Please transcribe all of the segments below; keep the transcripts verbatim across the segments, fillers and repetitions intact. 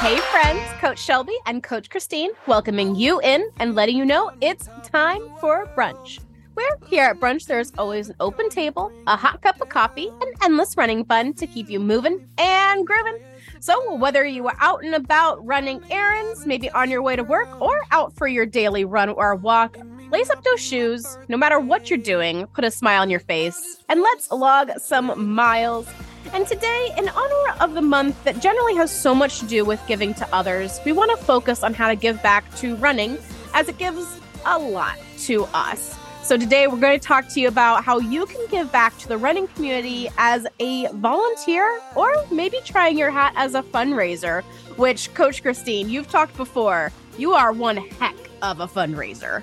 Hey friends, Coach Shelby and Coach Christine welcoming you in and letting you know it's time for brunch. Where here at brunch there is always an open table, a hot cup of coffee, and endless running fun to keep you moving and grooving. So whether you are out and about running errands, maybe on your way to work, or out for your daily run or walk, lace up those shoes. No matter what you're doing, put a smile on your face and let's log some miles. And today, in honor of the month that generally has so much to do with giving to others, we want to focus on how to give back to running as it gives a lot to us. So today we're going to talk to you about how you can give back to the running community as a volunteer or maybe trying your hat as a fundraiser, which Coach Christine, you've talked before, you are one heck of a fundraiser.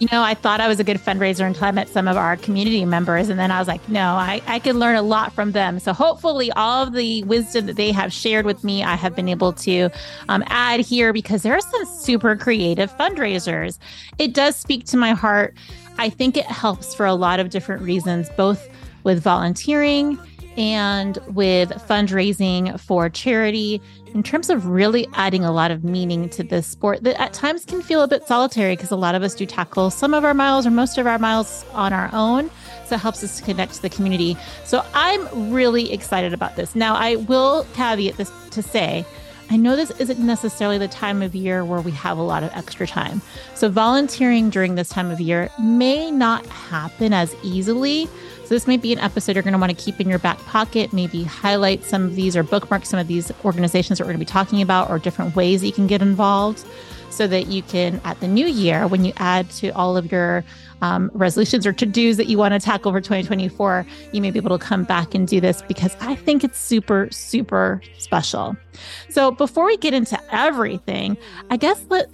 You know, I thought I was a good fundraiser until I met some of our community members. And then I was like, no, I, I can learn a lot from them. So hopefully all of the wisdom that they have shared with me, I have been able to um, add here because there are some super creative fundraisers. It does speak to my heart. I think it helps for a lot of different reasons, both with volunteering and with fundraising for charity in terms of really adding a lot of meaning to this sport that at times can feel a bit solitary because a lot of us do tackle some of our miles or most of our miles on our own. So it helps us to connect to the community. So I'm really excited about this. Now, I will caveat this to say, I know this isn't necessarily the time of year where we have a lot of extra time. So volunteering during this time of year may not happen as easily. So this might be an episode you're going to want to keep in your back pocket, maybe highlight some of these or bookmark some of these organizations that we're going to be talking about or different ways that you can get involved so that you can, at the new year, when you add to all of your um, resolutions or to-dos that you want to tackle for twenty twenty-four, you may be able to come back and do this because I think it's super, super special. So before we get into everything, I guess let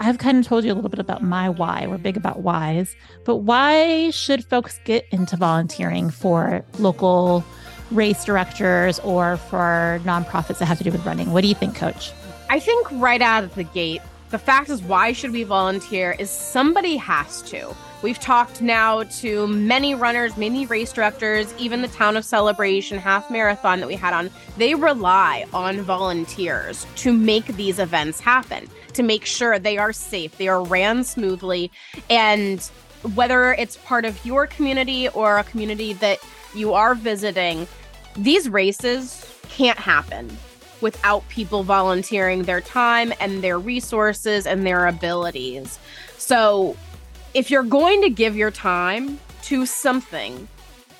I've kind of told you a little bit about my why. We're big about whys, but why should folks get into volunteering for local race directors or for nonprofits that have to do with running? What do you think, Coach? I think right out of the gate, the fact is, why should we volunteer is somebody has to. We've talked now to many runners, many race directors, even the Town of Celebration Half Marathon that we had on. They rely on volunteers to make these events happen, to make sure they are safe, they are ran smoothly. And whether it's part of your community or a community that you are visiting, these races can't happen without people volunteering their time and their resources and their abilities. So if you're going to give your time to something,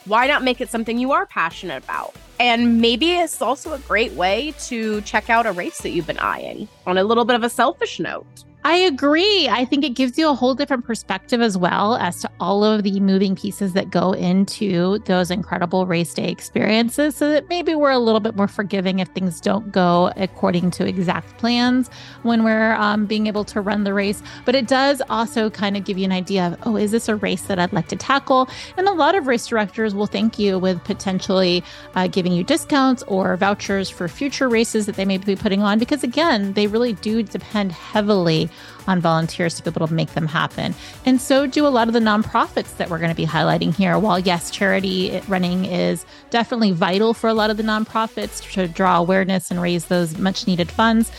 why not make it something you are passionate about? And maybe it's also a great way to check out a race that you've been eyeing on a little bit of a selfish note. I agree. I think it gives you a whole different perspective as well as to all of the moving pieces that go into those incredible race day experiences so that maybe we're a little bit more forgiving if things don't go according to exact plans when we're um, being able to run the race. But it does also kind of give you an idea of, oh, is this a race that I'd like to tackle? And a lot of race directors will thank you with potentially uh, giving you discounts or vouchers for future races that they may be putting on because, again, they really do depend heavily on volunteers to be able to make them happen. And so do a lot of the nonprofits that we're going to be highlighting here. While yes, charity running is definitely vital for a lot of the nonprofits to draw awareness and raise those much needed funds,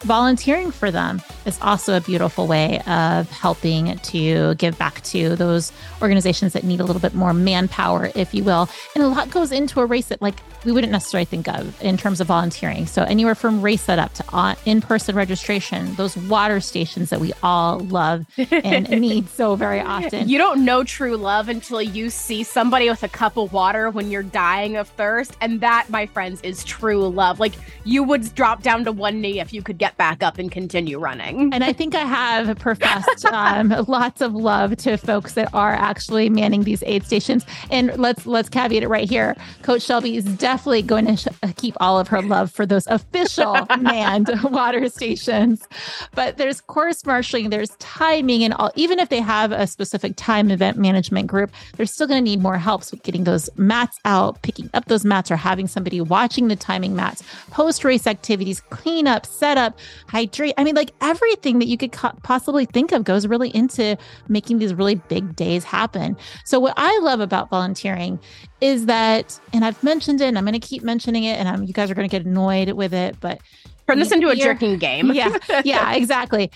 volunteering for them is also a beautiful way of helping to give back to those organizations that need a little bit more manpower, if you will. And a lot goes into a race that like we wouldn't necessarily think of in terms of volunteering. So anywhere from race setup to in-person registration, those water stations that we all love and need so very often. You don't know true love until you see somebody with a cup of water when you're dying of thirst. And that, my friends, is true love. Like you would drop down to one knee if you could get back up and continue running. And I think I have professed um, lots of love to folks that are actually manning these aid stations. And let's let's caveat it right here. Coach Shelby is definitely going to sh- keep all of her love for those official manned water stations. But there's course marshaling, there's timing, and all. Even if they have a specific time event management group, they're still going to need more helps with getting those mats out, picking up those mats, or having somebody watching the timing mats, post-race activities, cleanup, setup, hydrate. I mean, like everything that you could co- possibly think of goes really into making these really big days happen. So what I love about volunteering is that, and I've mentioned it and I'm going to keep mentioning it and I'm, you guys are going to get annoyed with it, but Turn this into a jerking game. Yeah, yeah, exactly.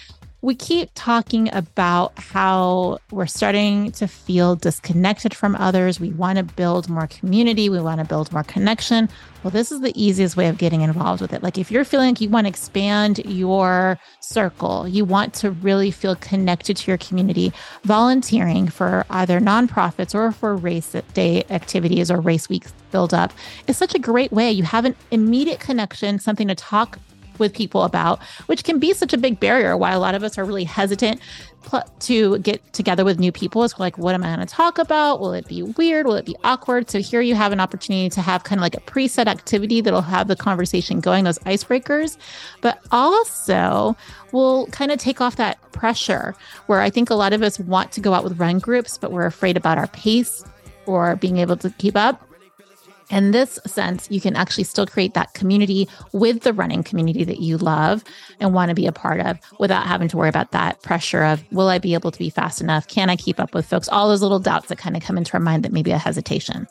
We keep talking about how we're starting to feel disconnected from others. We want to build more community. We want to build more connection. Well, this is the easiest way of getting involved with it. Like if you're feeling like you want to expand your circle, you want to really feel connected to your community, volunteering for either nonprofits or for race day activities or race weeks build up is such a great way. You have an immediate connection, something to talk with people about, which can be such a big barrier why a lot of us are really hesitant pl- to get together with new people. It's like, what am I going to talk about? Will it be weird? Will it be awkward? So here you have an opportunity to have kind of like a preset activity that'll have the conversation going, those icebreakers, but also will kind of take off that pressure where I think a lot of us want to go out with run groups, but we're afraid about our pace or being able to keep up. In this sense, you can actually still create that community with the running community that you love and want to be a part of without having to worry about that pressure of, will I be able to be fast enough? Can I keep up with folks? All those little doubts that kind of come into our mind that maybe a hesitation.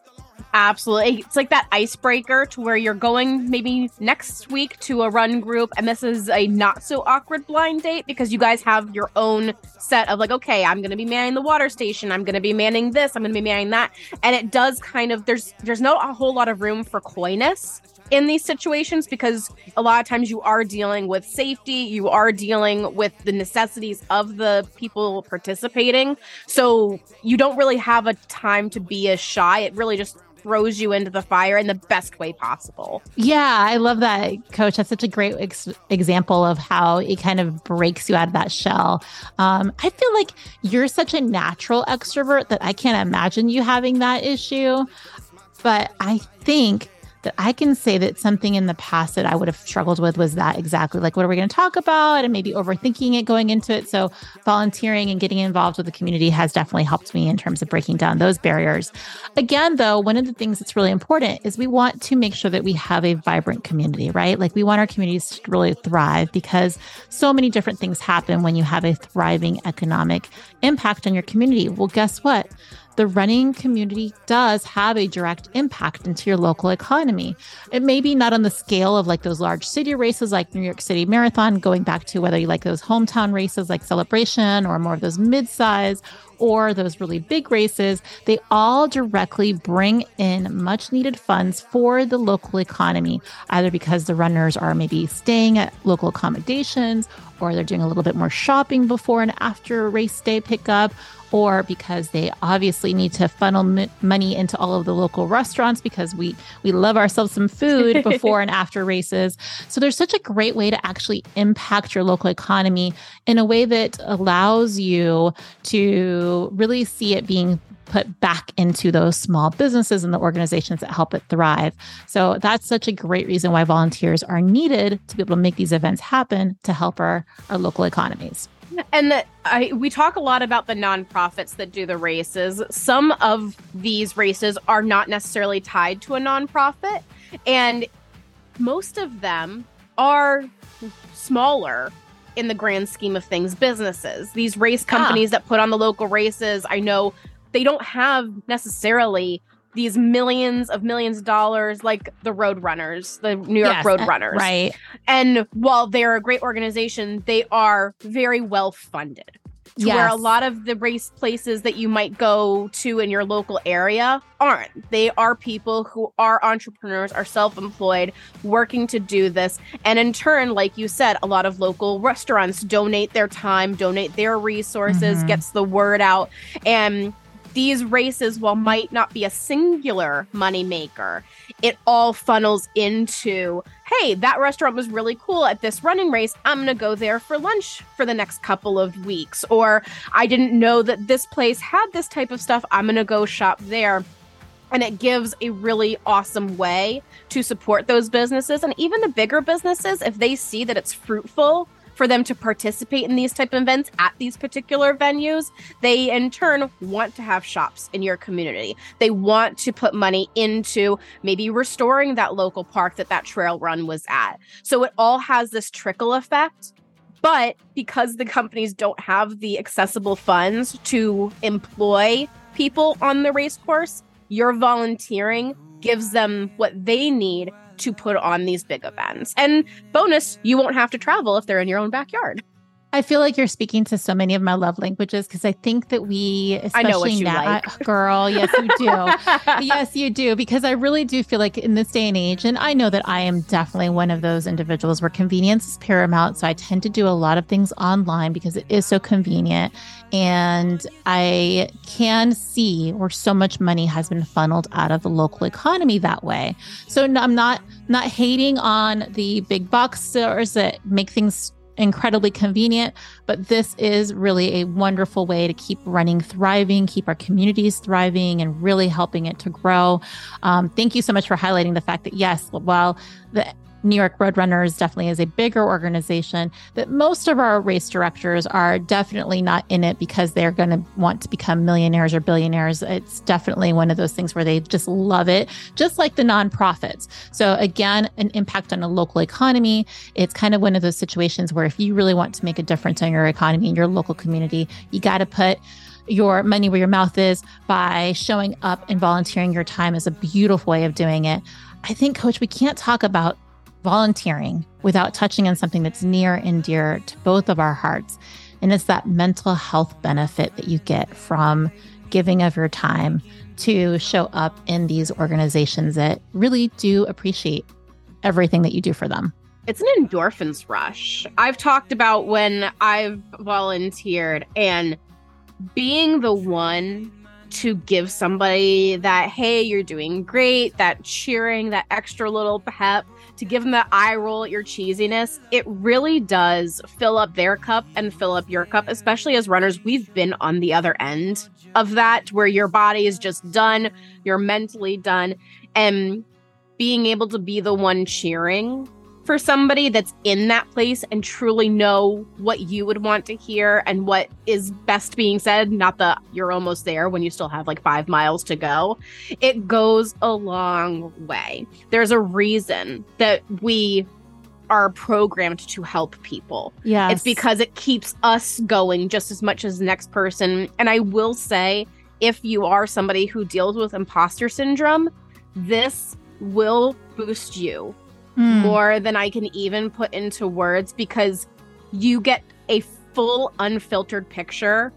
Absolutely. It's like that icebreaker to where you're going maybe next week to a run group. And this is a not so awkward blind date because you guys have your own set of like, okay, I'm going to be manning the water station. I'm going to be manning this. I'm going to be manning that. And it does kind of, there's, there's not a whole lot of room for coyness in these situations because a lot of times you are dealing with safety, you are dealing with the necessities of the people participating. So you don't really have a time to be as shy. It really just throws you into the fire in the best way possible. Yeah, I love that, Coach. That's such a great ex- example of how it kind of breaks you out of that shell. Um, I feel like you're such a natural extrovert that I can't imagine you having that issue. But I think that I can say that something in the past that I would have struggled with was that exactly like, what are we going to talk about? And maybe overthinking it going into it. So volunteering and getting involved with the community has definitely helped me in terms of breaking down those barriers. Again, though, one of the things that's really important is we want to make sure that we have a vibrant community, right? Like we want our communities to really thrive because so many different things happen when you have a thriving economic impact on your community. Well, guess what? The running community does have a direct impact into your local economy. It may be not on the scale of like those large city races like New York City Marathon, going back to whether you like those hometown races like Celebration or more of those mid-size or those really big races. They all directly bring in much needed funds for the local economy, either because the runners are maybe staying at local accommodations or they're doing a little bit more shopping before and after race day pickup, or because they obviously need to funnel m- money into all of the local restaurants because we we love ourselves some food before and after races. So there's such a great way to actually impact your local economy in a way that allows you to really see it being put back into those small businesses and the organizations that help it thrive. So that's such a great reason why volunteers are needed to be able to make these events happen to help our, our local economies. And the, I, we talk a lot about the nonprofits that do the races. Some of these races are not necessarily tied to a nonprofit, and most of them are smaller in the grand scheme of things, businesses. These race companies yeah. that put on the local races, I know they don't have necessarily these millions of millions of dollars like the Road Runners, the New York yes, Road Runners. Right. And while they're a great organization, they are very well funded. To yes. where a lot of the race places that you might go to in your local area aren't. They are people who are entrepreneurs, are self-employed, working to do this. And in turn, like you said, a lot of local restaurants donate their time, donate their resources, mm-hmm. gets the word out. And these races, while might not be a singular moneymaker, it all funnels into, hey, that restaurant was really cool at this running race. I'm going to go there for lunch for the next couple of weeks. Or I didn't know that this place had this type of stuff. I'm going to go shop there. And it gives a really awesome way to support those businesses. And even the bigger businesses, if they see that it's fruitful for them to participate in these type of events at these particular venues, they in turn want to have shops in your community. They want to put money into maybe restoring that local park that that trail run was at. So it all has this trickle effect. But because the companies don't have the accessible funds to employ people on the race course, your volunteering gives them what they need to put on these big events. And bonus, you won't have to travel if they're in your own backyard. I feel like you're speaking to so many of my love languages because I think that we, especially I know what you now, like. I, girl, yes, you do. Yes, you do. Because I really do feel like in this day and age, and I know that I am definitely one of those individuals where convenience is paramount. So I tend to do a lot of things online because it is so convenient. And I can see where so much money has been funneled out of the local economy that way. So I'm not, not hating on the big box stores that make things incredibly convenient, but this is really a wonderful way to keep running thriving, keep our communities thriving, and really helping it to grow. Um, thank you so much for highlighting the fact that, yes, while the New York Roadrunners definitely is a bigger organization, that most of our race directors are definitely not in it because they're going to want to become millionaires or billionaires. It's definitely one of those things where they just love it, just like the nonprofits. So again, an impact on a local economy. It's kind of one of those situations where if you really want to make a difference in your economy, in your local community, you got to put your money where your mouth is by showing up and volunteering your time is a beautiful way of doing it. I think, Coach, we can't talk about volunteering without touching on something that's near and dear to both of our hearts. And it's that mental health benefit that you get from giving of your time to show up in these organizations that really do appreciate everything that you do for them. It's an endorphins rush. I've talked about when I've volunteered and being the one to give somebody that, hey, you're doing great, that cheering, that extra little pep, to give them that eye roll at your cheesiness, it really does fill up their cup and fill up your cup, especially as runners. We've been on the other end of that where your body is just done, you're mentally done. And being able to be the one cheering for somebody that's in that place and truly know what you would want to hear and what is best being said, not the you're almost there when you still have like five miles to go, it goes a long way. There's a reason that we are programmed to help people. Yeah, it's because it keeps us going just as much as the next person. And I will say, if you are somebody who deals with imposter syndrome, this will boost you Mm. more than I can even put into words, because you get a full unfiltered picture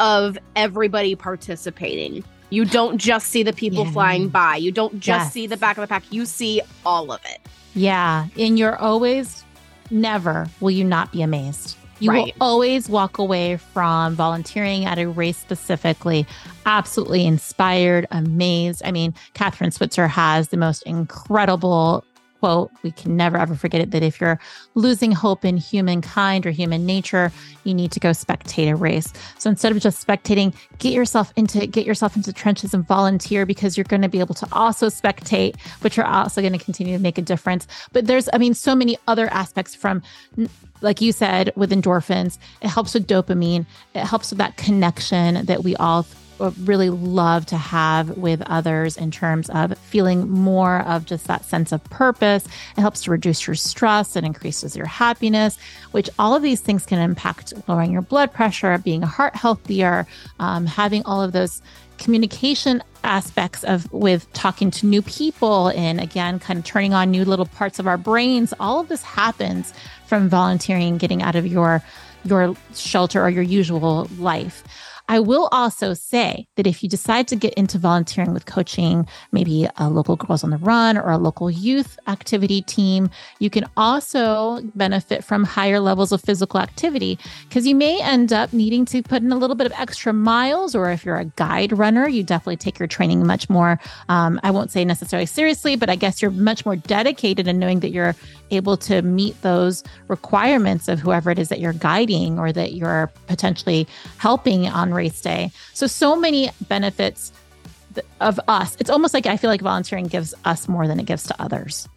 of everybody participating. You don't just see the people yeah. flying by. You don't just yes. see the back of the pack. You see all of it. Yeah. And you're always, never will you not be amazed. You right. will always walk away from volunteering at a race specifically absolutely inspired, amazed. I mean, Katherine Switzer has the most incredible quote, we can never, ever forget it, that if you're losing hope in humankind or human nature, you need to go spectate a race. So instead of just spectating, get yourself into get yourself into trenches and volunteer, because you're going to be able to also spectate, but you're also going to continue to make a difference. But there's, I mean, so many other aspects from, like you said, with endorphins, it helps with dopamine. It helps with that connection that we all really love to have with others in terms of feeling more of just that sense of purpose. It helps to reduce your stress and increases your happiness, which all of these things can impact lowering your blood pressure, being heart healthier, um, having all of those communication aspects of with talking to new people, and again, kind of turning on new little parts of our brains. All of this happens from volunteering, getting out of your your shelter or your usual life. I will also say that if you decide to get into volunteering with coaching, maybe a local Girls on the Run or a local youth activity team, you can also benefit from higher levels of physical activity, because you may end up needing to put in a little bit of extra miles. Or if you're a guide runner, you definitely take your training much more, um, I won't say necessarily seriously, but I guess you're much more dedicated in knowing that you're able to meet those requirements of whoever it is that you're guiding or that you're potentially helping on race day. So, so many benefits of us. It's almost like I feel like volunteering gives us more than it gives to others.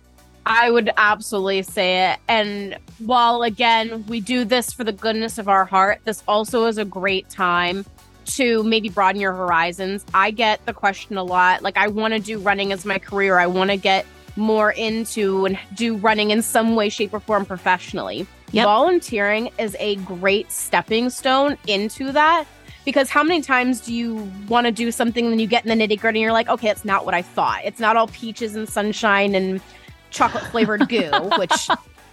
I would absolutely say it. And while, again, we do this for the goodness of our heart, this also is a great time to maybe broaden your horizons. I get the question a lot. Like, I want to do running as my career. I want to get more into and do running in some way, shape, or form professionally. Yep. Volunteering is a great stepping stone into that. Because how many times do you want to do something and you get in the nitty gritty and you're like, okay, it's not what I thought. It's not all peaches and sunshine and chocolate flavored goo, which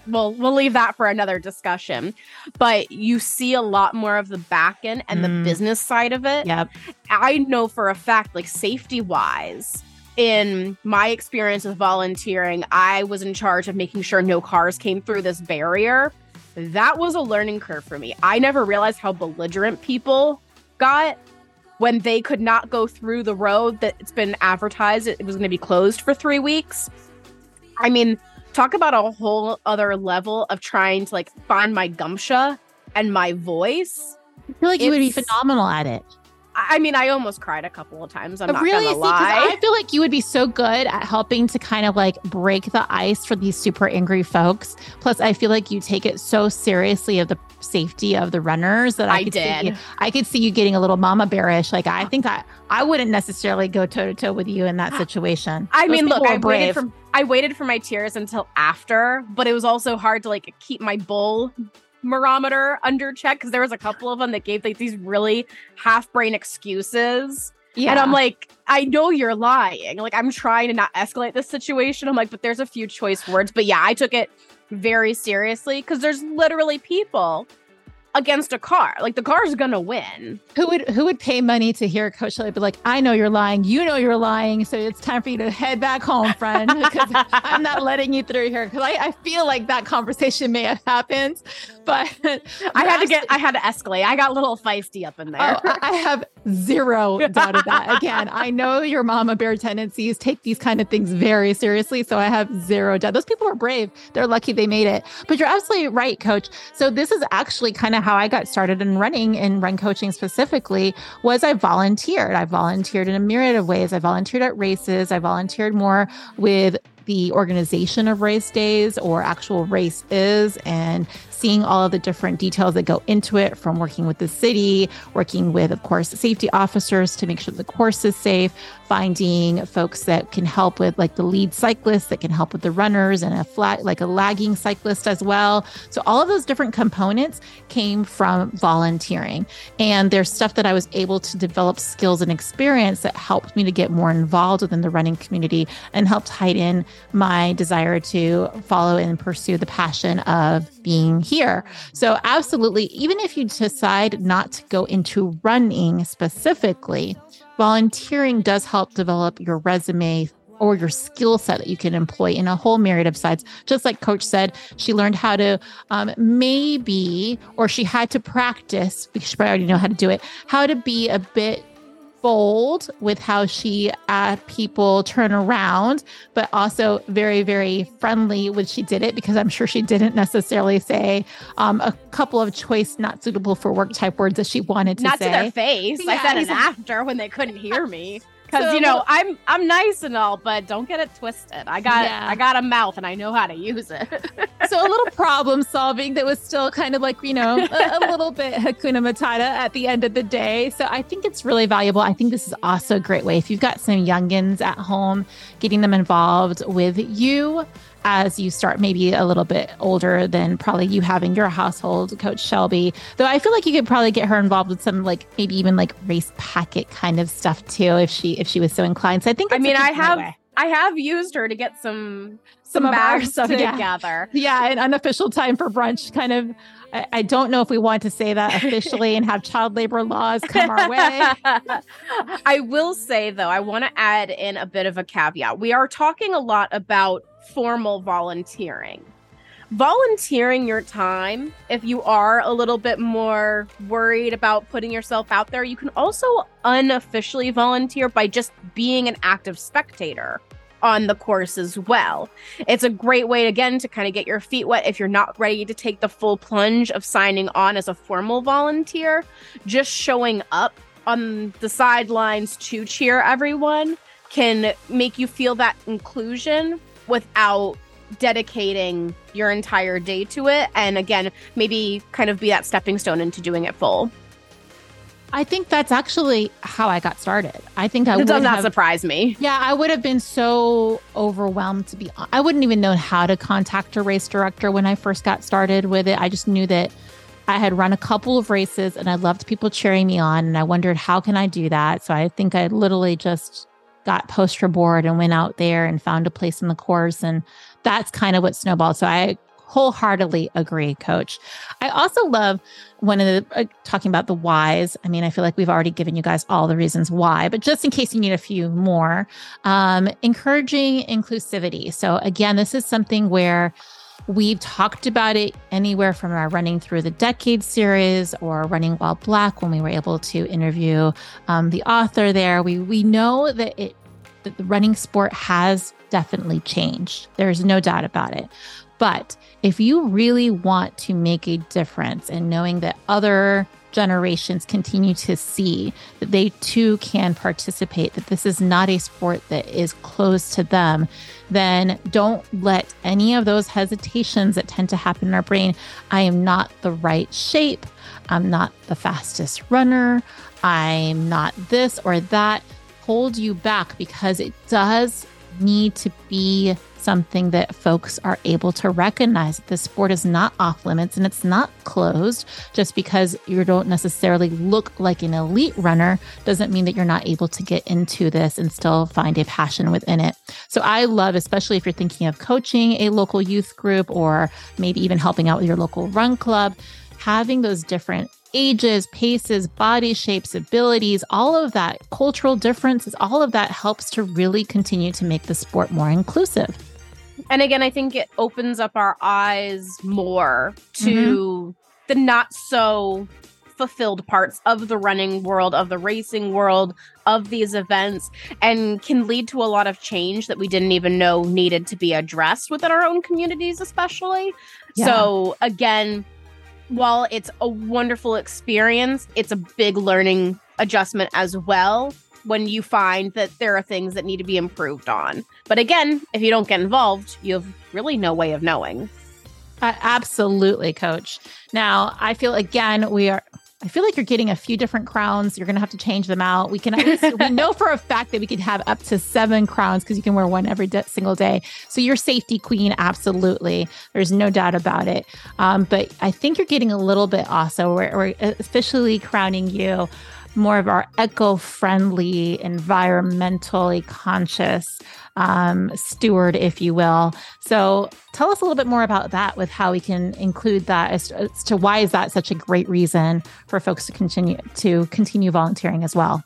we'll, we'll leave that for another discussion. But you see a lot more of the back end and mm. the business side of it. Yep. I know for a fact, like safety wise, in my experience with volunteering, I was in charge of making sure no cars came through this barrier. That was a learning curve for me. I never realized how belligerent people got when they could not go through the road that it's been advertised it was going to be closed for three weeks. I mean, talk about a whole other level of trying to like find my gumption and my voice. I feel like it's, you would be phenomenal at it. I mean, I almost cried a couple of times. I'm not really gonna lie. I feel like you would be so good at helping to kind of like break the ice for these super angry folks. Plus, I feel like you take it so seriously of the safety of the runners that I, I could did. See you, I could see you getting a little mama bearish. Like I think I, I wouldn't necessarily go toe to toe with you in that situation. I Those mean, look, I waited for I waited for my tears until after, but it was also hard to like keep my bull barometer under check because there was a couple of them that gave like these really half-brain excuses. Yeah. And I'm like, I know you're lying. Like, I'm trying to not escalate this situation. I'm like, but there's a few choice words. But yeah, I took it very seriously because there's literally people against a car. Like the car's gonna win. Who would who would pay money to hear Coach Shelley be like, I know you're lying, you know you're lying, so it's time for you to head back home, friend, because I'm not letting you through here. Because I, I feel like that conversation may have happened, but I had to get I had to escalate. I got a little feisty up in there. Oh, I have zero doubt of that. Again, I know your mama bear tendencies take these kind of things very seriously, so I have zero doubt. Those people are brave. They're lucky they made it. But you're absolutely right, Coach. So this is actually kind of how I got started in running and run coaching specifically was I volunteered. I volunteered in a myriad of ways. I volunteered at races. I volunteered more with the organization of race days or actual races and seeing all of the different details that go into it, from working with the city, working with, of course, safety officers to make sure the course is safe, finding folks that can help with like the lead cyclists that can help with the runners and a flat, like a lagging cyclist as well. So all of those different components came from volunteering. And there's stuff that I was able to develop skills and experience that helped me to get more involved within the running community and helped hide in my desire to follow and pursue the passion of being here. So absolutely, even if you decide not to go into running specifically, volunteering does help develop your resume or your skill set that you can employ in a whole myriad of sides. Just like Coach said, she learned how to um, maybe, or she had to practice, because she probably already know how to do it, how to be a bit bold with how she had uh, people turn around, but also very, very friendly when she did it, because I'm sure she didn't necessarily say um, a couple of choice, not suitable for work type words that she wanted to not say. Not to their face. Yeah, I said it after when they couldn't hear me. Because, so, you know, I'm I'm nice and all, but don't get it twisted. I got yeah. I got a mouth and I know how to use it. So a little problem solving that was still kind of like, you know, a, a little bit Hakuna Matata at the end of the day. So I think it's really valuable. I think this is also a great way. If you've got some youngins at home, getting them involved with you as you start maybe a little bit older than probably you have in your household, Coach Shelby. Though I feel like you could probably get her involved with some like maybe even like race packet kind of stuff too, if she if she was so inclined. So I think I mean I have way. I have used her to get some some, some bags stuff together. Yeah, an unofficial time for brunch kind of. I, I don't know if we want to say that officially and have child labor laws come our way. I will say though, I want to add in a bit of a caveat. We are talking a lot about formal volunteering. Volunteering your time, if you are a little bit more worried about putting yourself out there, you can also unofficially volunteer by just being an active spectator on the course as well. It's a great way, again, to kind of get your feet wet if you're not ready to take the full plunge of signing on as a formal volunteer. Just showing up on the sidelines to cheer everyone can make you feel that inclusion without dedicating your entire day to it. And again, maybe kind of be that stepping stone into doing it full. I think that's actually how I got started. I think I it would does not have, surprise me. Yeah, I would have been so overwhelmed to be honest. I wouldn't even know how to contact a race director when I first got started with it. I just knew that I had run a couple of races and I loved people cheering me on. And I wondered, how can I do that? So I think I literally just got poster board and went out there and found a place in the course and that's kind of what snowballed. So I wholeheartedly agree, Coach. I also love one of the, uh, talking about the whys. I mean, I feel like we've already given you guys all the reasons why, but just in case you need a few more, um, encouraging inclusivity. So again, this is something where we've talked about it anywhere from our Running Through the Decade series or Running While Black, when we were able to interview um, the author there. We we know that it that the running sport has definitely changed. There's no doubt about it. But if you really want to make a difference and knowing that other generations continue to see that they too can participate, that this is not a sport that is closed to them, then don't let any of those hesitations that tend to happen in our brain. I am not the right shape. I'm not the fastest runner. I'm not this or that. Hold you back, because it does need to be something that folks are able to recognize. The sport is not off limits and it's not closed. Just because you don't necessarily look like an elite runner doesn't mean that you're not able to get into this and still find a passion within it. So I love, especially if you're thinking of coaching a local youth group or maybe even helping out with your local run club, having those different ages, paces, body shapes, abilities, all of that, cultural differences, all of that helps to really continue to make the sport more inclusive. And again, I think it opens up our eyes more to mm-hmm. the not so fulfilled parts of the running world, of the racing world, of these events, and can lead to a lot of change that we didn't even know needed to be addressed within our own communities, especially. Yeah. So again, while it's a wonderful experience, it's a big learning adjustment as well when you find that there are things that need to be improved on. But again, if you don't get involved, you have really no way of knowing. Uh, absolutely, Coach. Now, I feel, again, we are... I feel like you're getting a few different crowns. You're going to have to change them out. We can, we know for a fact that we could have up to seven crowns because you can wear one every de- single day. So you're safety queen. Absolutely. There's no doubt about it. Um, but I think you're getting a little bit also, we're, we're officially crowning you more of our eco-friendly, environmentally conscious um, steward, if you will. So tell us a little bit more about that, with how we can include that as, as to why is that such a great reason for folks to continue to continue volunteering as well.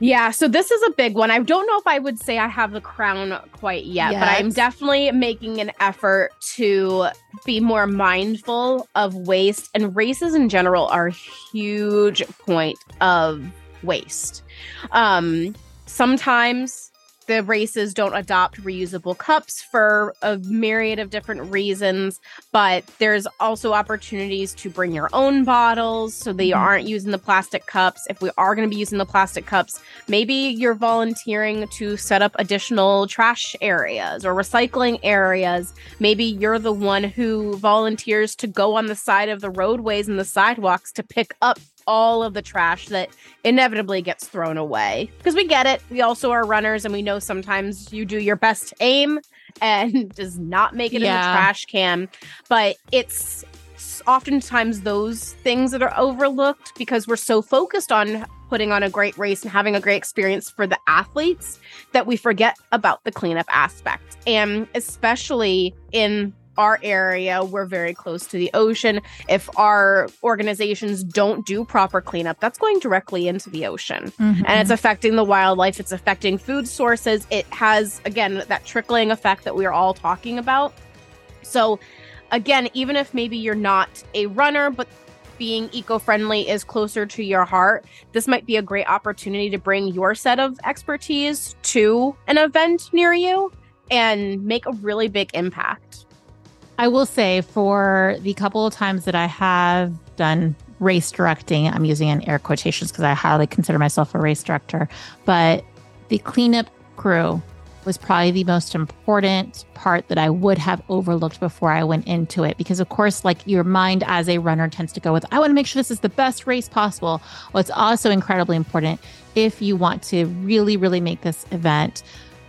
Yeah, so this is a big one. I don't know if I would say I have the crown quite yet, yes. but I'm definitely making an effort to be more mindful of waste. And races in general are a huge point of waste. Um, sometimes the races don't adopt reusable cups for a myriad of different reasons, but there's also opportunities to bring your own bottles so they mm-hmm. aren't using the plastic cups. If we are going to be using the plastic cups, maybe you're volunteering to set up additional trash areas or recycling areas. Maybe you're the one who volunteers to go on the side of the roadways and the sidewalks to pick up all of the trash that inevitably gets thrown away. Because we get it. We also are runners, and we know sometimes you do your best aim and does not make it yeah. in the trash can. But it's oftentimes those things that are overlooked because we're so focused on putting on a great race and having a great experience for the athletes that we forget about the cleanup aspect. And especially in our area, we're very close to the ocean. If our organizations don't do proper cleanup, that's going directly into the ocean. Mm-hmm. And it's affecting the wildlife. It's affecting food sources. It has, again, that trickling effect that we are all talking about. So, again, even if maybe you're not a runner, but being eco-friendly is closer to your heart, this might be a great opportunity to bring your set of expertise to an event near you and make a really big impact. I will say, for the couple of times that I have done race directing, I'm using in air quotations because I highly consider myself a race director, but the cleanup crew was probably the most important part that I would have overlooked before I went into it. Because of course, like, your mind as a runner tends to go with, I want to make sure this is the best race possible. Well, it's also incredibly important if you want to really, really make this event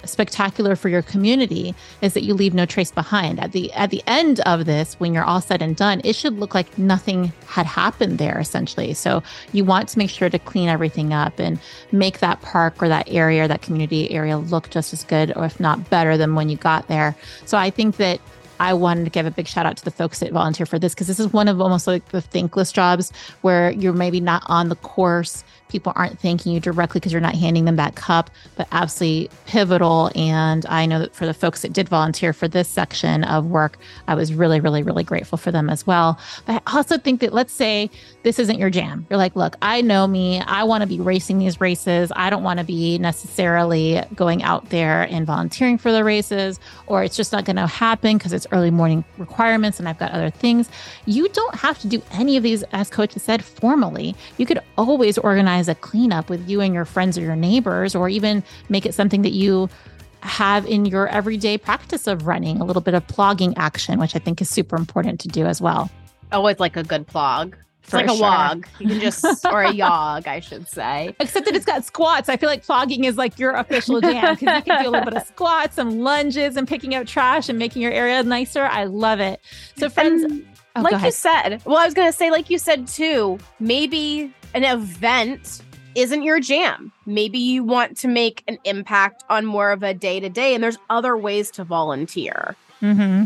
spectacular for your community is that you leave no trace behind. At the at the end of this, when you're all said and done, it should look like nothing had happened there, essentially. So you want to make sure to clean everything up and make that park or that area, or that community area look just as good, or if not better than when you got there. So I think that I wanted to give a big shout out to the folks that volunteer for this, because this is one of almost like the thankless jobs where you're maybe not on the course. People aren't thanking you directly because you're not handing them that cup, but absolutely pivotal. And I know that for the folks that did volunteer for this section of work, I was really, really, really grateful for them as well. But I also think that, let's say this isn't your jam. You're like, look, I know me. I want to be racing these races. I don't want to be necessarily going out there and volunteering for the races, or it's just not going to happen because it's early morning requirements and I've got other things. You don't have to do any of these, as Coach said, formally. You could always organize as a cleanup with you and your friends or your neighbors, or even make it something that you have in your everyday practice of running, a little bit of plogging action, which I think is super important to do as well. Always like a good plog. It's like sure. a log. You can just, or a yog, I should say. Except that it's got squats. I feel like flogging is like your official jam, because you can do a little bit of squats, some lunges, and picking up trash and making your area nicer. I love it. So friends, and oh, like you said, well, I was going to say, like you said too, maybe an event isn't your jam. Maybe you want to make an impact on more of a day-to-day, and there's other ways to volunteer. Mm-hmm.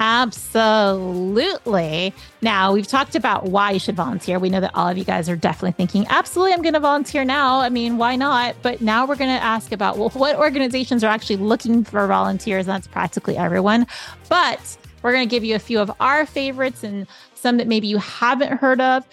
Absolutely. Now, we've talked about why you should volunteer. We know that all of you guys are definitely thinking, absolutely, I'm going to volunteer now. I mean, why not? But now we're going to ask about, well, what organizations are actually looking for volunteers? That's practically everyone. But we're going to give you a few of our favorites and some that maybe you haven't heard of.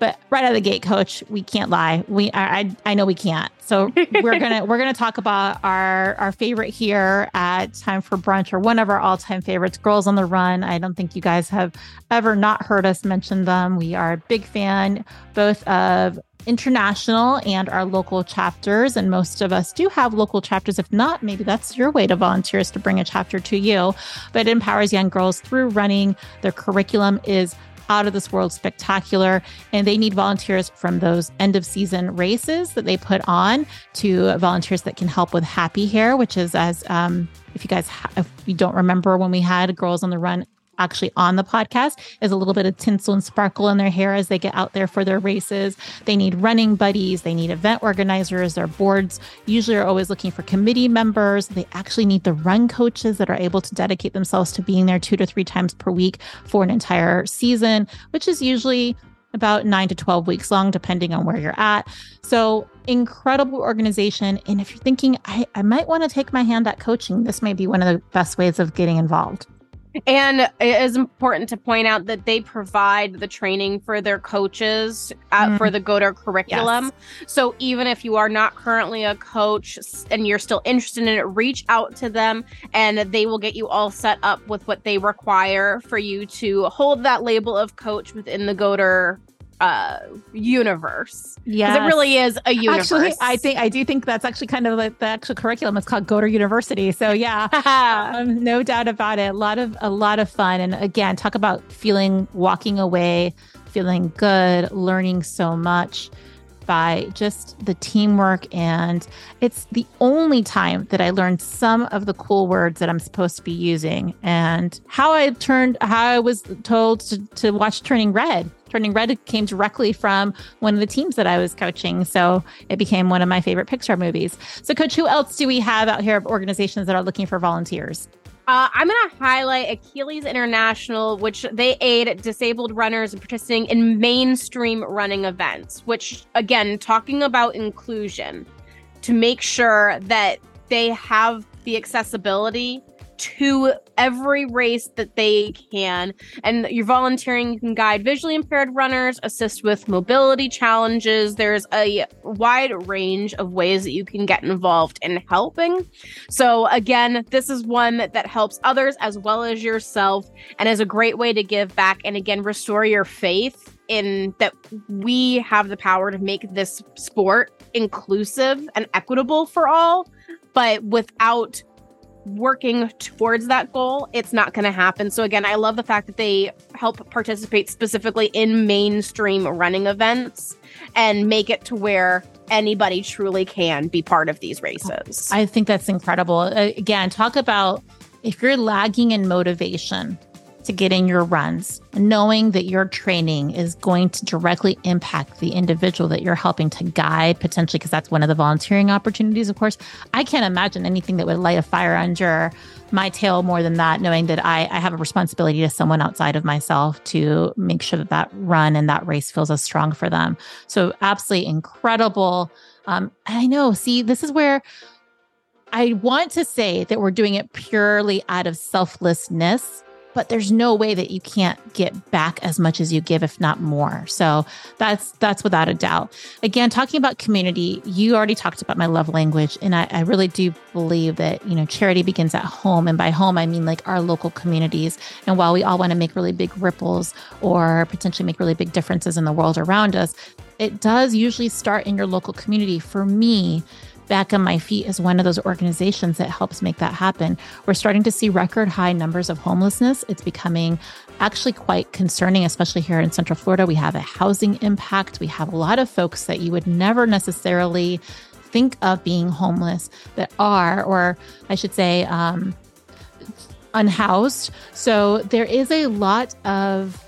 But right out of the gate, Coach, we can't lie. We, I, I know we can't. So we're gonna we're gonna talk about our our favorite here at Time for Brunch, or one of our all time favorites, Girls on the Run. I don't think you guys have ever not heard us mention them. We are a big fan, both of international and our local chapters, and most of us do have local chapters. If not, maybe that's your way to volunteer, is to bring a chapter to you. But it empowers young girls through running. Their curriculum is out of this world spectacular, and they need volunteers from those end of season races that they put on to volunteers that can help with Happy Hair, which is, as um, if you guys ha- if you don't remember when we had Girls on the Run actually on the podcast, is a little bit of tinsel and sparkle in their hair as they get out there for their races. They need running buddies. They need event organizers. Their boards usually are always looking for committee members. They actually need the run coaches that are able to dedicate themselves to being there two to three times per week for an entire season, which is usually about nine to twelve weeks long, depending on where you're at. So incredible organization. And if you're thinking, I, I might want to take my hand at coaching, this may be one of the best ways of getting involved. And it is important to point out that they provide the training for their coaches uh, mm. for the G O D R curriculum. Yes. So even if you are not currently a coach and you're still interested in it, reach out to them and they will get you all set up with what they require for you to hold that label of coach within the G O D R uh universe. Yeah, because it really is a universe. Actually, I think I do think that's actually kind of like the actual curriculum. It's called G O D R University. So yeah, um, no doubt about it. A lot of a lot of fun. And again, talk about feeling, walking away, feeling good, learning so much by just the teamwork. And it's the only time that I learned some of the cool words that I'm supposed to be using, and how I turned, how I was told to, to watch Turning Red. Turning Red came directly from one of the teams that I was coaching. So it became one of my favorite Pixar movies. So Coach, who else do we have out here of organizations that are looking for volunteers? Uh, I'm going to highlight Achilles International, which they aid disabled runners in participating in mainstream running events, which, again, talking about inclusion, to make sure that they have the accessibility to every race that they can. And your volunteering can guide visually impaired runners, assist with mobility challenges. There's a wide range of ways that you can get involved in helping. So again, this is one that, that helps others as well as yourself, and is a great way to give back and, again, restore your faith in that we have the power to make this sport inclusive and equitable for all. But without working towards that goal, it's not going to happen. So again, I love the fact that they help participate specifically in mainstream running events and make it to where anybody truly can be part of these races. I think that's incredible. Again, talk about if you're lagging in motivation to get in your runs, knowing that your training is going to directly impact the individual that you're helping to guide potentially, because that's one of the volunteering opportunities, of course. I can't imagine anything that would light a fire under my tail more than that, knowing that I, I have a responsibility to someone outside of myself to make sure that that run and that race feels as strong for them. So absolutely incredible. Um, I know, see, this is where I want to say that we're doing it purely out of selflessness, but there's no way that you can't get back as much as you give, if not more. So that's that's without a doubt. Again, talking about community, you already talked about my love language. And I, I really do believe that, you know, charity begins at home. And by home, I mean like our local communities. And while we all want to make really big ripples or potentially make really big differences in the world around us, it does usually start in your local community. For me, Back on My Feet is one of those organizations that helps make that happen. We're starting to see record high numbers of homelessness. It's becoming actually quite concerning, especially here in Central Florida. We have a housing impact. We have a lot of folks that you would never necessarily think of being homeless that are, or I should say, um, unhoused. So there is a lot of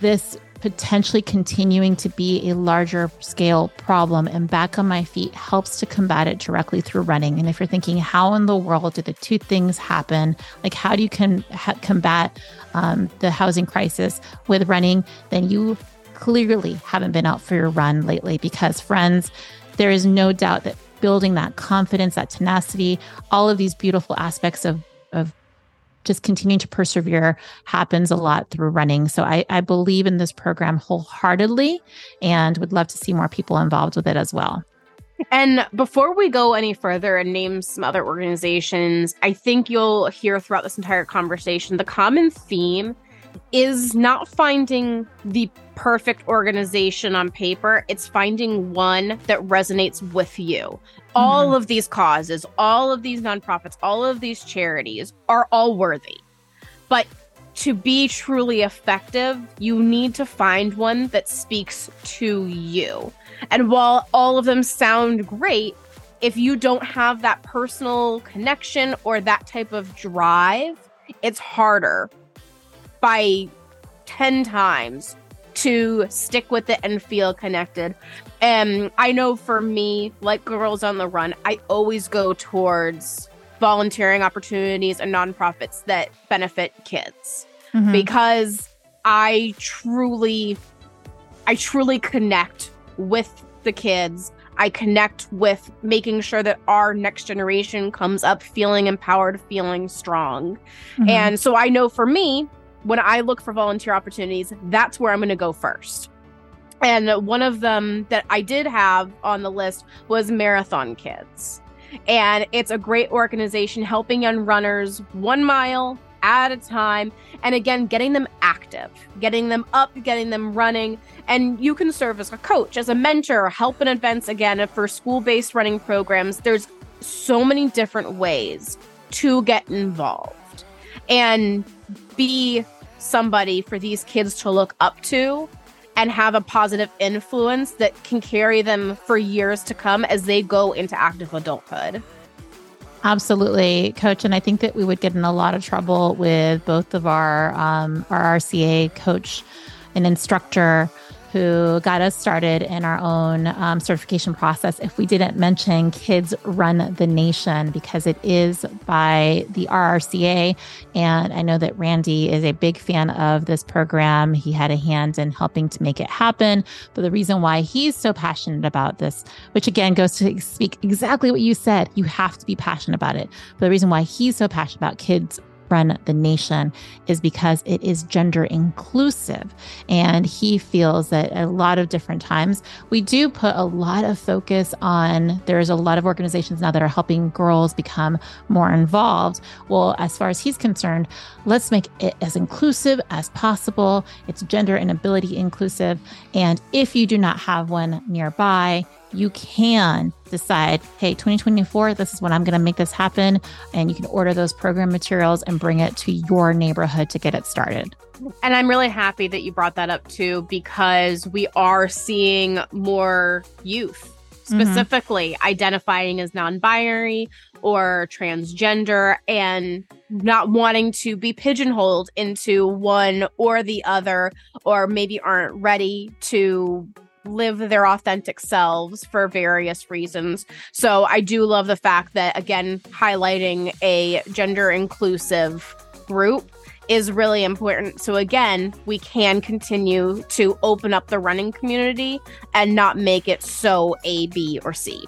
this potentially continuing to be a larger scale problem, and Back on My Feet helps to combat it directly through running. And if you're thinking, how in the world do the two things happen? Like, how do you can ha- combat um, the housing crisis with running? Then you clearly haven't been out for your run lately, because friends, there is no doubt that building that confidence, that tenacity, all of these beautiful aspects of, of just continuing to persevere happens a lot through running. So I, I believe in this program wholeheartedly and would love to see more people involved with it as well. And before we go any further and name some other organizations, I think you'll hear throughout this entire conversation, the common theme is not finding the perfect organization on paper. It's finding one that resonates with you. All mm-hmm. of these causes, all of these nonprofits, all of these charities are all worthy. But to be truly effective, you need to find one that speaks to you. And while all of them sound great, if you don't have that personal connection or that type of drive, it's harder by ten times to stick with it and feel connected. And I know for me, like Girls on the Run, I always go towards volunteering opportunities and nonprofits that benefit kids mm-hmm. because I truly, I truly connect with the kids. I connect with making sure that our next generation comes up feeling empowered, feeling strong. Mm-hmm. And so I know for me, when I look for volunteer opportunities, that's where I'm going to go first. And one of them that I did have on the list was Marathon Kids. And it's a great organization helping young runners one mile at a time. And again, getting them active, getting them up, getting them running. And you can serve as a coach, as a mentor, help in events. Again, for school-based running programs, there's so many different ways to get involved and be somebody for these kids to look up to and have a positive influence that can carry them for years to come as they go into active adulthood. Absolutely, Coach. And I think that we would get in a lot of trouble with both of our um, R R C A coach and instructor who got us started in our own um, certification process if we didn't mention Kids Run the Nation, because it is by the R R C A. And I know that Randy is a big fan of this program. He had a hand in helping to make it happen. But the reason why he's so passionate about this, which again goes to speak exactly what you said, you have to be passionate about it. But the reason why he's so passionate about Kids Run the Nation is because it is gender inclusive. And he feels that a lot of different times we do put a lot of focus on, there's a lot of organizations now that are helping girls become more involved. Well, as far as he's concerned, let's make it as inclusive as possible. It's gender and ability inclusive. And if you do not have one nearby, you can decide, hey, twenty twenty-four, this is when I'm going to make this happen. And you can order those program materials and bring it to your neighborhood to get it started. And I'm really happy that you brought that up too, because we are seeing more youth specifically mm-hmm. identifying as non-binary or transgender and not wanting to be pigeonholed into one or the other, or maybe aren't ready to live their authentic selves for various reasons. So I do love the fact that, again, highlighting a gender inclusive group is really important. So again, we can continue to open up the running community and not make it so A, B, or C.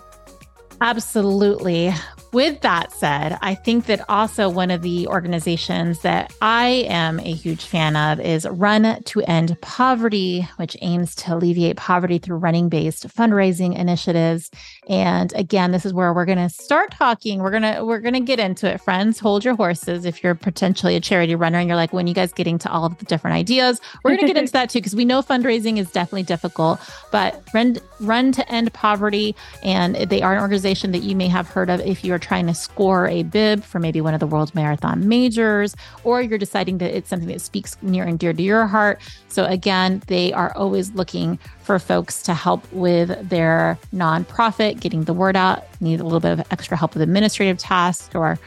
Absolutely. With that said, I think that also one of the organizations that I am a huge fan of is Run to End Poverty, which aims to alleviate poverty through running-based fundraising initiatives. And again, this is where we're going to start talking. We're going to we're going to get into it, friends. Hold your horses if you're potentially a charity runner and you're like, when are you guys getting to all of the different ideas? We're going to get into that too, because we know fundraising is definitely difficult. But Run, Run to End Poverty, and they are an organization that you may have heard of if you're trying to score a bib for maybe one of the world's marathon majors, or you're deciding that it's something that speaks near and dear to your heart. So again, they are always looking for folks to help with their nonprofit, getting the word out, need a little bit of extra help with administrative tasks, or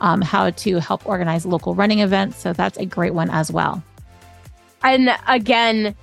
um, how to help organize local running events. So that's a great one as well. And again,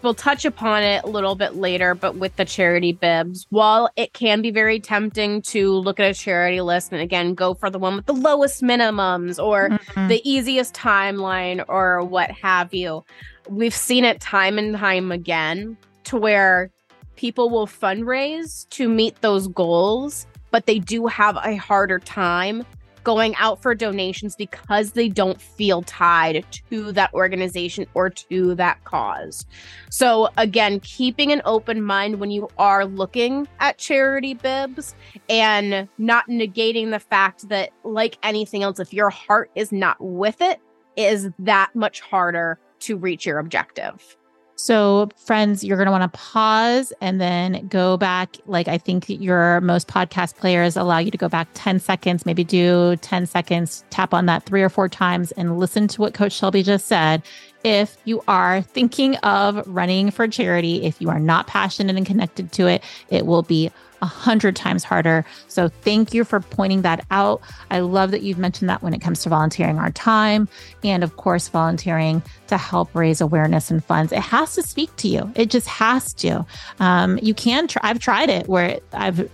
we'll touch upon it a little bit later, but with the charity bibs, while it can be very tempting to look at a charity list and again, go for the one with the lowest minimums or mm-hmm. the easiest timeline or what have you, we've seen it time and time again to where people will fundraise to meet those goals, but they do have a harder time going out for donations because they don't feel tied to that organization or to that cause. So again, keeping an open mind when you are looking at charity bibs and not negating the fact that, like anything else, if your heart is not with it, it is that much harder to reach your objective. So friends, you're going to want to pause and then go back. Like I think your most podcast players allow you to go back ten seconds, maybe do ten seconds, tap on that three or four times and listen to what Coach Shelby just said. If you are thinking of running for charity, if you are not passionate and connected to it, it will be a hundred times harder. So thank you for pointing that out. I love that you've mentioned that when it comes to volunteering our time and of course, volunteering to help raise awareness and funds. It has to speak to you. It just has to. Um, you can try. I've tried it where I've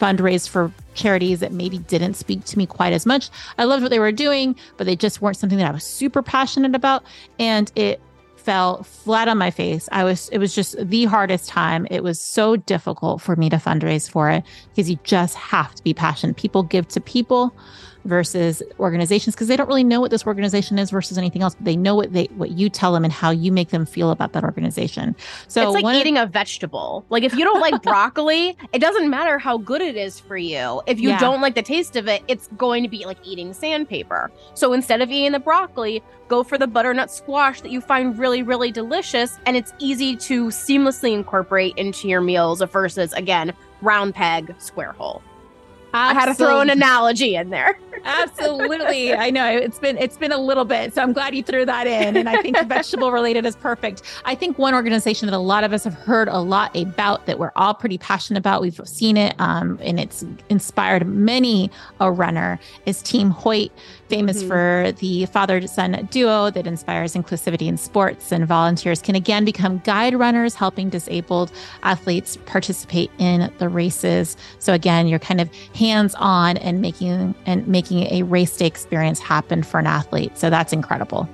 fundraised for charities that maybe didn't speak to me quite as much. I loved what they were doing, but they just weren't something that I was super passionate about. And it fell flat on my face. I was, it was just the hardest time. It was so difficult for me to fundraise for it because you just have to be passionate. People give to people versus organizations because they don't really know what this organization is versus anything else. But they know what they, what you tell them and how you make them feel about that organization. So it's like one, eating a vegetable. Like if you don't like broccoli, it doesn't matter how good it is for you. If you yeah. don't like the taste of it, it's going to be like eating sandpaper. So instead of eating the broccoli, go for the butternut squash that you find really, really delicious. And it's easy to seamlessly incorporate into your meals versus, again, round peg, square hole. Absolutely. I had to throw an analogy in there. Absolutely. I know it's been, it's been a little bit, so I'm glad you threw that in. And I think vegetable related is perfect. I think one organization that a lot of us have heard a lot about that we're all pretty passionate about, we've seen it um, and it's inspired many a runner, is Team Hoyt, famous mm-hmm. for the father-son duo that inspires inclusivity in sports, and volunteers can again become guide runners, helping disabled athletes participate in the races. So again, you're kind of hands-on and making and making a race day experience happen for an athlete. So that's incredible.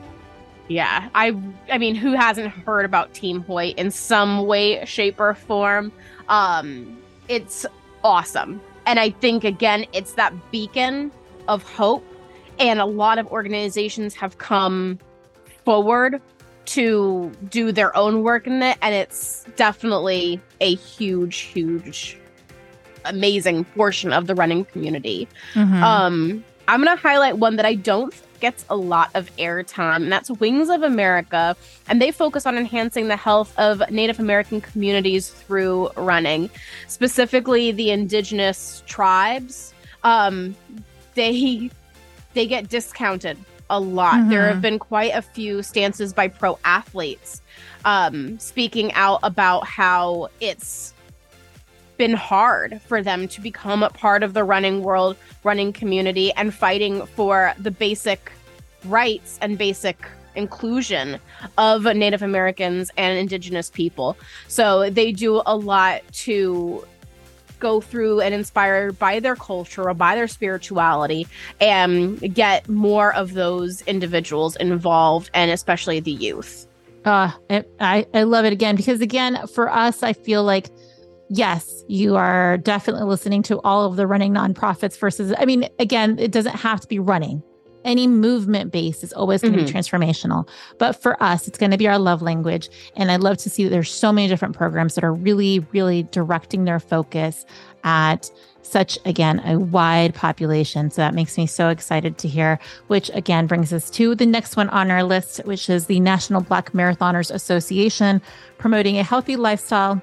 Yeah. I I mean, who hasn't heard about Team Hoyt in some way, shape, or form? Um, it's awesome. And I think, again, it's that beacon of hope. And a lot of organizations have come forward to do their own work in it. And it's definitely a huge, huge amazing portion of the running community. Mm-hmm. Um, I'm going to highlight one that I don't think gets a lot of airtime, and that's Wings of America. And they focus on enhancing the health of Native American communities through running, specifically the indigenous tribes. Um, they, they get discounted a lot. Mm-hmm. There have been quite a few stances by pro athletes um, speaking out about how it's been hard for them to become a part of the running world, running community, and fighting for the basic rights and basic inclusion of Native Americans and Indigenous people. So they do a lot to go through and inspire by their culture or by their spirituality and get more of those individuals involved, and especially the youth. Uh, it, I, I love it again, because again, for us, I feel like, yes, you are definitely listening to all of the running nonprofits versus, I mean, again, it doesn't have to be running. Any movement base is always going to mm-hmm. be transformational. But for us, it's going to be our love language. And I love to see that there's so many different programs that are really, really directing their focus at such, again, a wide population. So that makes me so excited to hear, which again brings us to the next one on our list, which is the National Black Marathoners Association, promoting a healthy lifestyle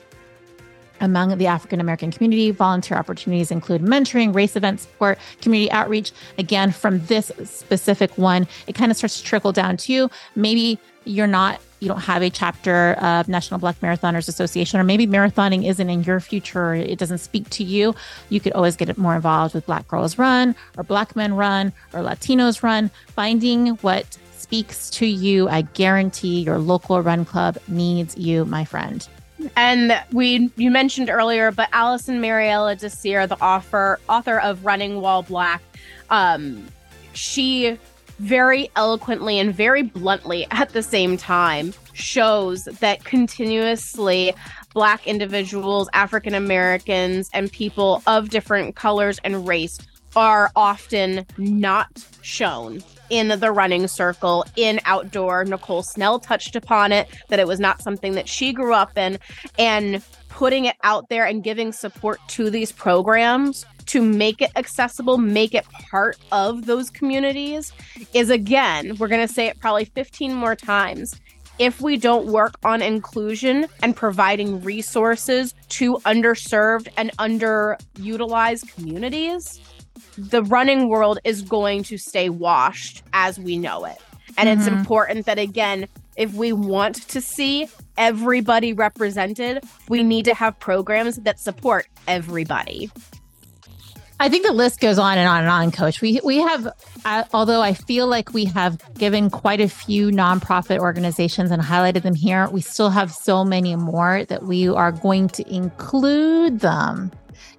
among the African-American community. Volunteer opportunities include mentoring, race events, support, community outreach. Again, from this specific one, it kind of starts to trickle down to you. Maybe you're not, you don't have a chapter of National Black Marathoners Association, or maybe marathoning isn't in your future, or it doesn't speak to you. You could always get more involved with Black Girls Run or Black Men Run or Latinos Run, finding what speaks to you. I guarantee your local run club needs you, my friend. And we, you mentioned earlier, but Alison Mariella Desir, the author, author of Running While Black, um, she very eloquently and very bluntly at the same time shows that continuously Black individuals, African Americans, and people of different colors and race are often not shown in the running circle, in outdoor. Nicole Snell touched upon it, that it was not something that she grew up in, and putting it out there and giving support to these programs to make it accessible, make it part of those communities is, again, we're going to say it probably fifteen more times. If we don't work on inclusion and providing resources to underserved and underutilized communities, the running world is going to stay washed as we know it. And mm-hmm. it's important that, again, if we want to see everybody represented, we need to have programs that support everybody. I think the list goes on and on and on, Coach. We we have, uh, although I feel like we have given quite a few nonprofit organizations and highlighted them here, we still have so many more that we are going to include them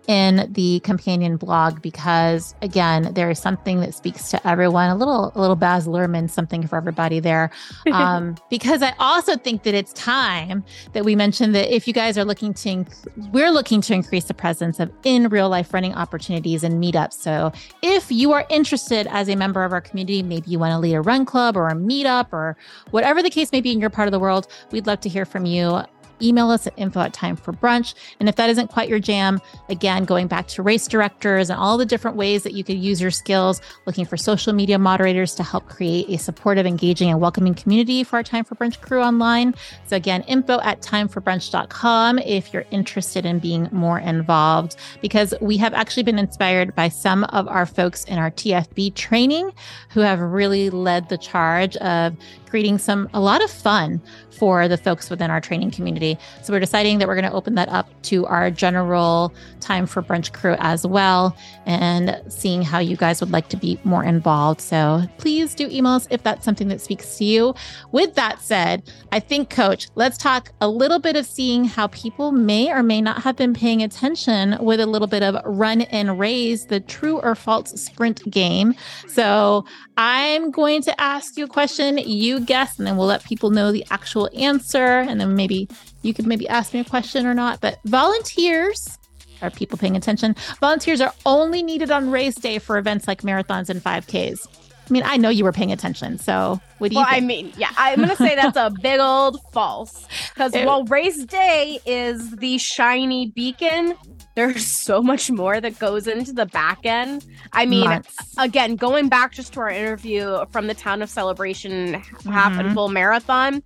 in the companion blog, because again, there is something that speaks to everyone. A little, a little Baz Luhrmann, something for everybody there. Um, because I also think that it's time that we mention that if you guys are looking to, inc- we're looking to increase the presence of in real life running opportunities and meetups. So if you are interested as a member of our community, maybe you want to lead a run club or a meetup or whatever the case may be in your part of the world, we'd love to hear from you. Email us at info at time for brunch. And if that isn't quite your jam, again, going back to race directors and all the different ways that you could use your skills, looking for social media moderators to help create a supportive, engaging, and welcoming community for our Time for Brunch crew online. So again, info at time for brunch dot com if you're interested in being more involved, because we have actually been inspired by some of our folks in our T F B training who have really led the charge of creating some, a lot of fun for the folks within our training community. So we're deciding that we're going to open that up to our general Time for Brunch crew as well, and seeing how you guys would like to be more involved. So please do email us if that's something that speaks to you. With that said, I think, Coach, let's talk a little bit of seeing how people may or may not have been paying attention with a little bit of Run and Raise, the true or false sprint game. So I'm going to ask you a question, you guess, and then we'll let people know the actual answer, and then maybe you could maybe ask me a question or not. But volunteers, are people paying attention? Volunteers are only needed on race day for events like marathons and five Ks. I mean, I know you were paying attention, so what do you well, think? I mean, yeah, I'm going to say that's a big old false, because while race day is the shiny beacon, there's so much more that goes into the back end. I mean, Months. Again, going back just to our interview from the Town of Celebration Half mm-hmm. and Full Marathon,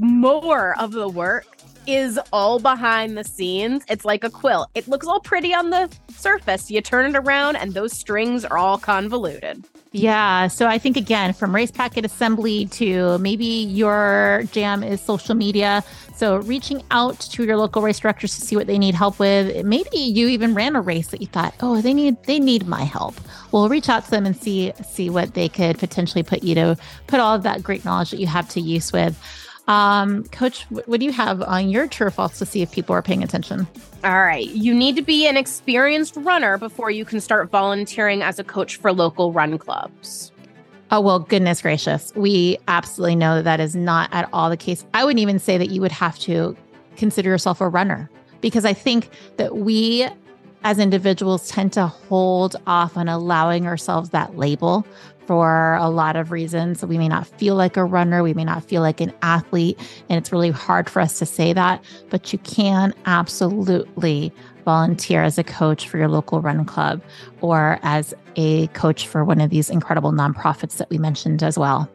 more of the work is all behind the scenes. It's like a quilt. It looks all pretty on the surface. You turn it around and those strings are all convoluted. Yeah. So I think, again, from race packet assembly to maybe your jam is social media. So reaching out to your local race directors to see what they need help with. Maybe you even ran a race that you thought, oh, they need they need my help. Well, reach out to them and see see what they could potentially put you to put all of that great knowledge that you have to use with. Um, Coach, what do you have on your true or false to see if people are paying attention? All right. You need to be an experienced runner before you can start volunteering as a coach for local run clubs. Oh, well, goodness gracious. We absolutely know that that is not at all the case. I wouldn't even say that you would have to consider yourself a runner, because I think that we as individuals tend to hold off on allowing ourselves that label for a lot of reasons. We may not feel like a runner. We may not feel like an athlete. And it's really hard for us to say that, but you can absolutely volunteer as a coach for your local run club or as a coach for one of these incredible nonprofits that we mentioned as well.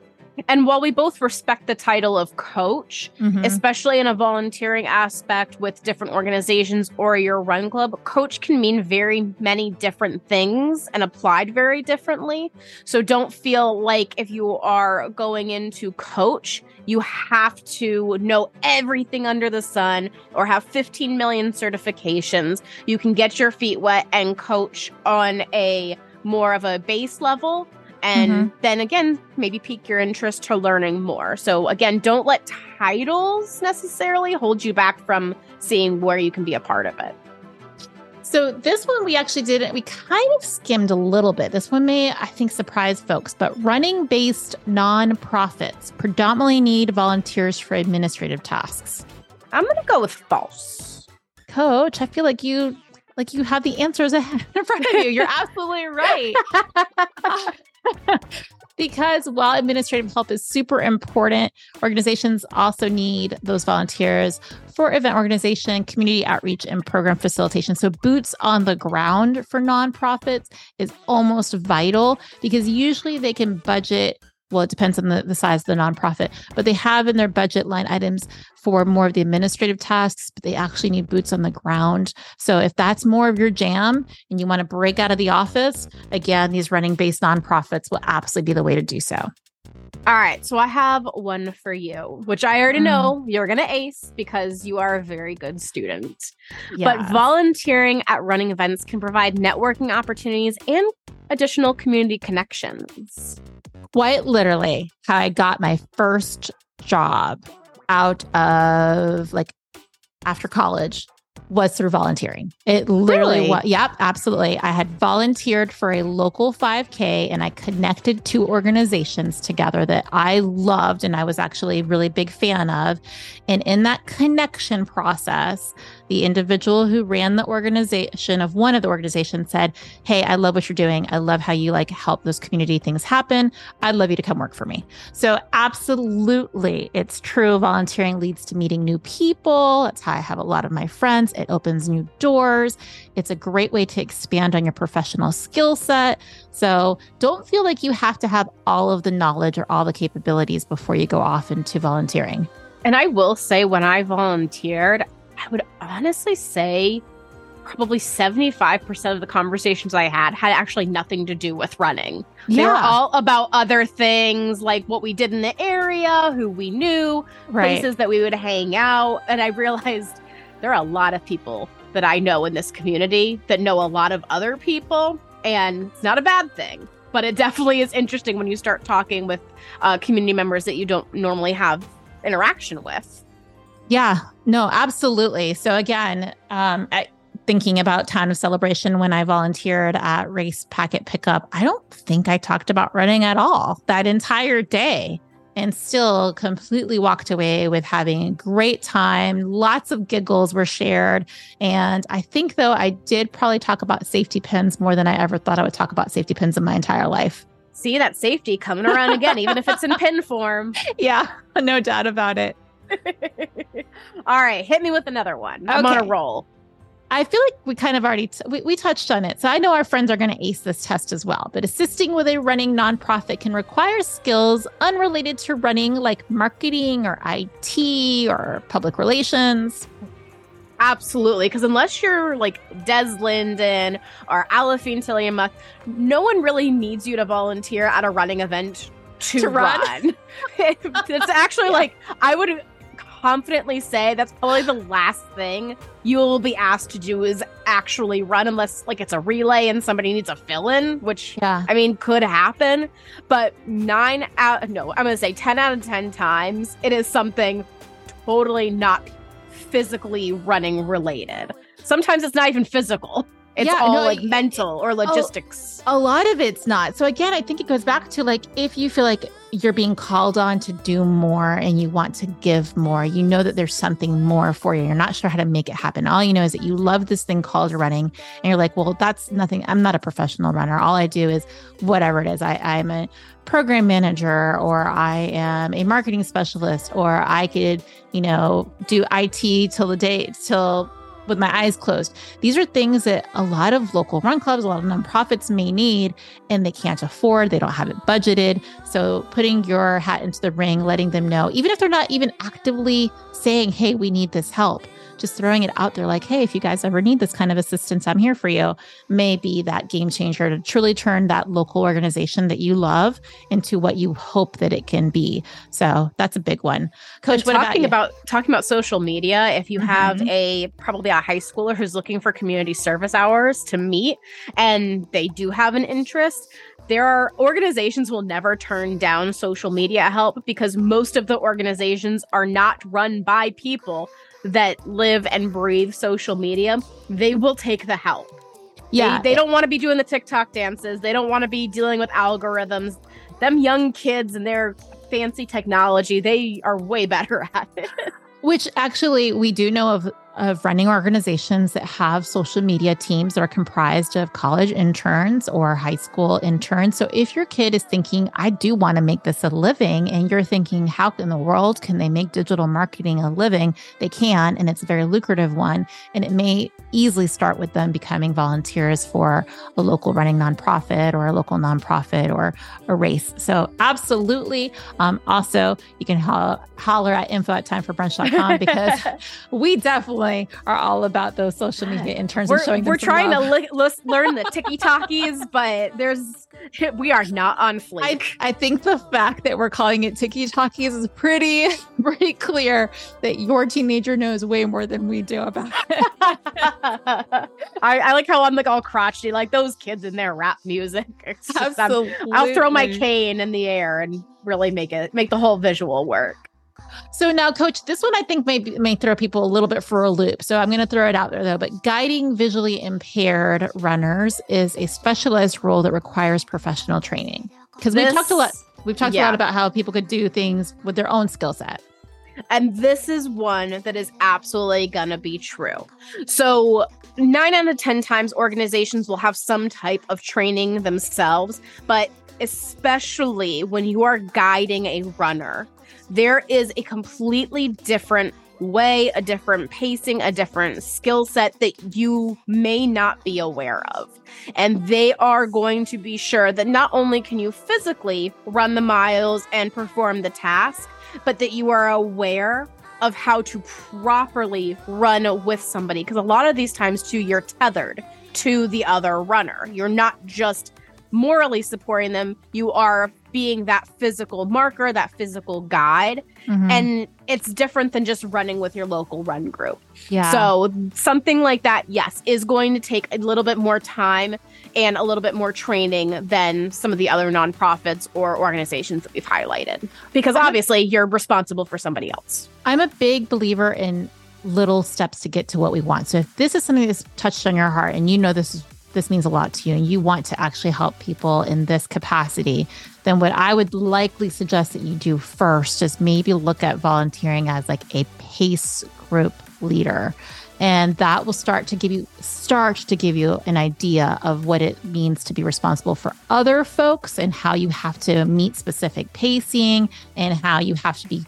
And while we both respect the title of coach, mm-hmm. especially in a volunteering aspect with different organizations or your run club, coach can mean very many different things and applied very differently. So don't feel like if you are going into coach, you have to know everything under the sun or have fifteen million certifications. You can get your feet wet and coach on a more of a base level. And mm-hmm. then again, maybe pique your interest to learning more. So again, don't let titles necessarily hold you back from seeing where you can be a part of it. So this one we actually did, we kind of skimmed a little bit. This one may, I think, surprise folks, but running-based nonprofits predominantly need volunteers for administrative tasks. I'm going to go with false. Coach, I feel like you like you have the answers ahead in front of you. You're absolutely right. Because while administrative help is super important, organizations also need those volunteers for event organization, community outreach, and program facilitation. So boots on the ground for nonprofits is almost vital because usually they can budget. Well, it depends on the, the size of the nonprofit, but they have in their budget line items for more of the administrative tasks, but they actually need boots on the ground. So if that's more of your jam and you want to break out of the office, again, these running-based nonprofits will absolutely be the way to do so. All right. So I have one for you, which I already know you're going to ace because you are a very good student. Yes. But volunteering at running events can provide networking opportunities and additional community connections. Quite literally how I got my first job out of like after college was through volunteering. It literally really? was. Yep, absolutely. I had volunteered for a local five K and I connected two organizations together that I loved and I was actually a really big fan of. And in that connection process, the individual who ran the organization of one of the organizations said, hey, I love what you're doing. I love how you like help those community things happen. I'd love you to come work for me. So absolutely, it's true. Volunteering leads to meeting new people. That's how I have a lot of my friends. It opens new doors. It's a great way to expand on your professional skill set. So don't feel like you have to have all of the knowledge or all the capabilities before you go off into volunteering. And I will say when I volunteered, I would honestly say probably seventy-five percent of the conversations I had had actually nothing to do with running. Yeah. They were all about other things like what we did in the area, who we knew, right. places that we would hang out. And I realized there are a lot of people that I know in this community that know a lot of other people. And it's not a bad thing, but it definitely is interesting when you start talking with uh, community members that you don't normally have interaction with. Yeah, no, absolutely. So again, um, I, thinking about Town of Celebration, when I volunteered at Race Packet Pickup, I don't think I talked about running at all that entire day and still completely walked away with having a great time. Lots of giggles were shared. And I think, though, I did probably talk about safety pins more than I ever thought I would talk about safety pins in my entire life. See, that safety coming around again, even if it's in pin form. Yeah, no doubt about it. All right, hit me with another one. I'm okay. on a roll. I feel like we kind of already, t- we, we touched on it. So I know our friends are going to ace this test as well, but assisting with a running nonprofit can require skills unrelated to running, like marketing or I T or public relations. Absolutely, because unless you're like Des Linden or Alphine Tuliamuk, no one really needs you to volunteer at a running event to, to run. run. It's actually yeah. like, I would... confidently say that's probably the last thing you'll be asked to do is actually run, unless like it's a relay and somebody needs a fill-in, which yeah. I mean could happen, but nine out no I'm gonna say ten out of ten times it is something totally not physically running related. Sometimes it's not even physical. It's yeah, all no, like it, mental or logistics. A lot of it's not. So again, I think it goes back to like, if you feel like you're being called on to do more and you want to give more, you know that there's something more for you. You're not sure how to make it happen. All you know is that you love this thing called running and you're like, well, that's nothing. I'm not a professional runner. All I do is whatever it is. I, I'm a program manager, or I am a marketing specialist, or I could, you know, do I T till the day, till... with my eyes closed. These are things that a lot of local run clubs, a lot of nonprofits may need, and they can't afford, they don't have it budgeted. So putting your hat into the ring, letting them know, even if they're not even actively saying, hey, we need this help, just throwing it out there like, hey, if you guys ever need this kind of assistance, I'm here for you, may be that game changer to truly turn that local organization that you love into what you hope that it can be. So that's a big one. Coach, what talking about, about talking about social media, if you mm-hmm. have a probably a high schooler who's looking for community service hours to meet and they do have an interest, there are organizations will never turn down social media help, because most of the organizations are not run by people that live and breathe social media. They will take the help. Yeah. They, they don't want to be doing the TikTok dances. They don't want to be dealing with algorithms. Them young kids and their fancy technology, they are way better at it. Which actually we do know of of running organizations that have social media teams that are comprised of college interns or high school interns. So if your kid is thinking, I do want to make this a living, and you're thinking, how in the world can they make digital marketing a living? They can, and it's a very lucrative one. And it may easily start with them becoming volunteers for a local running nonprofit or a local nonprofit or a race. So absolutely. Um, also, you can ho- holler at info at timeforbrunch dot com because we definitely are all about those social media interns we're, and showing them. We're trying love. to li- list, learn the ticky-tockies, but there's we are not on fleek. I, I think the fact that we're calling it ticky-tockies is pretty pretty clear that your teenager knows way more than we do about it. I, I like how I'm like all crotchety, like those kids in their rap music. Just, Absolutely. I'm, I'll throw my cane in the air and really make it make the whole visual work. So now, Coach, this one I think may, may throw people a little bit for a loop. So I'm going to throw it out there, though. But guiding visually impaired runners is a specialized role that requires professional training. Because we've talked a lot. We've talked yeah. a lot about how people could do things with their own skill set. And this is one that is absolutely going to be true. So nine out of ten times organizations will have some type of training themselves. But especially when you are guiding a runner, there is a completely different way, a different pacing, a different skill set that you may not be aware of. And they are going to be sure that not only can you physically run the miles and perform the task, but that you are aware of how to properly run with somebody. Because a lot of these times, too, you're tethered to the other runner. You're not just morally supporting them. You are being that physical marker, that physical guide. Mm-hmm. And it's different than just running with your local run group. Yeah. So something like that, yes, is going to take a little bit more time and a little bit more training than some of the other nonprofits or organizations that we've highlighted. Because obviously you're responsible for somebody else. I'm a big believer in little steps to get to what we want. So if this is something that's touched on your heart and you know this is this means a lot to you and you want to actually help people in this capacity, then what I would likely suggest that you do first is maybe look at volunteering as like a PACE group leader. And that will start to give you start to give you an idea of what it means to be responsible for other folks and how you have to meet specific pacing and how you have to be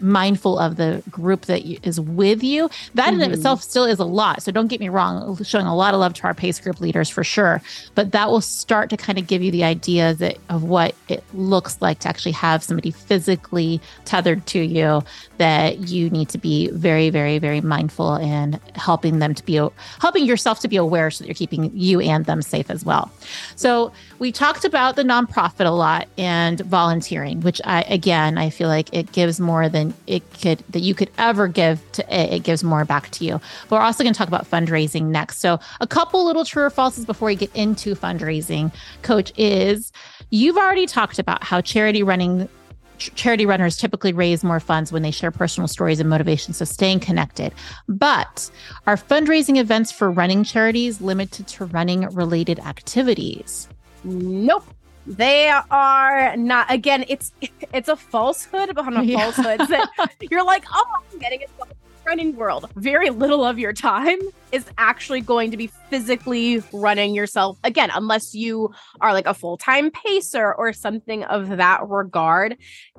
mindful of the group that is with you. That mm-hmm. in itself still is a lot. So don't get me wrong, showing a lot of love to our PACE group leaders for sure. But that will start to kind of give you the idea that of what it looks like to actually have somebody physically tethered to you, that you need to be very, very, very mindful and helping them to be, helping yourself to be aware so that you're keeping you and them safe as well. So we talked about the nonprofit a lot and volunteering, which I, again, I feel like it gives more than it could, that you could ever give to it. It gives more back to you. But we're also going to talk about fundraising next. So a couple little true or falses before we get into fundraising, Coach, is you've already talked about how charity running Charity runners typically raise more funds when they share personal stories and motivation, so staying connected. But are fundraising events for running charities limited to running-related activities? Nope, they are not. Again, it's it's a falsehood behind a yeah. falsehood. That you're like, oh, I'm getting it. Running world, very little of your time is actually going to be physically running yourself. Again, unless you are like a full-time pacer or something of that regard.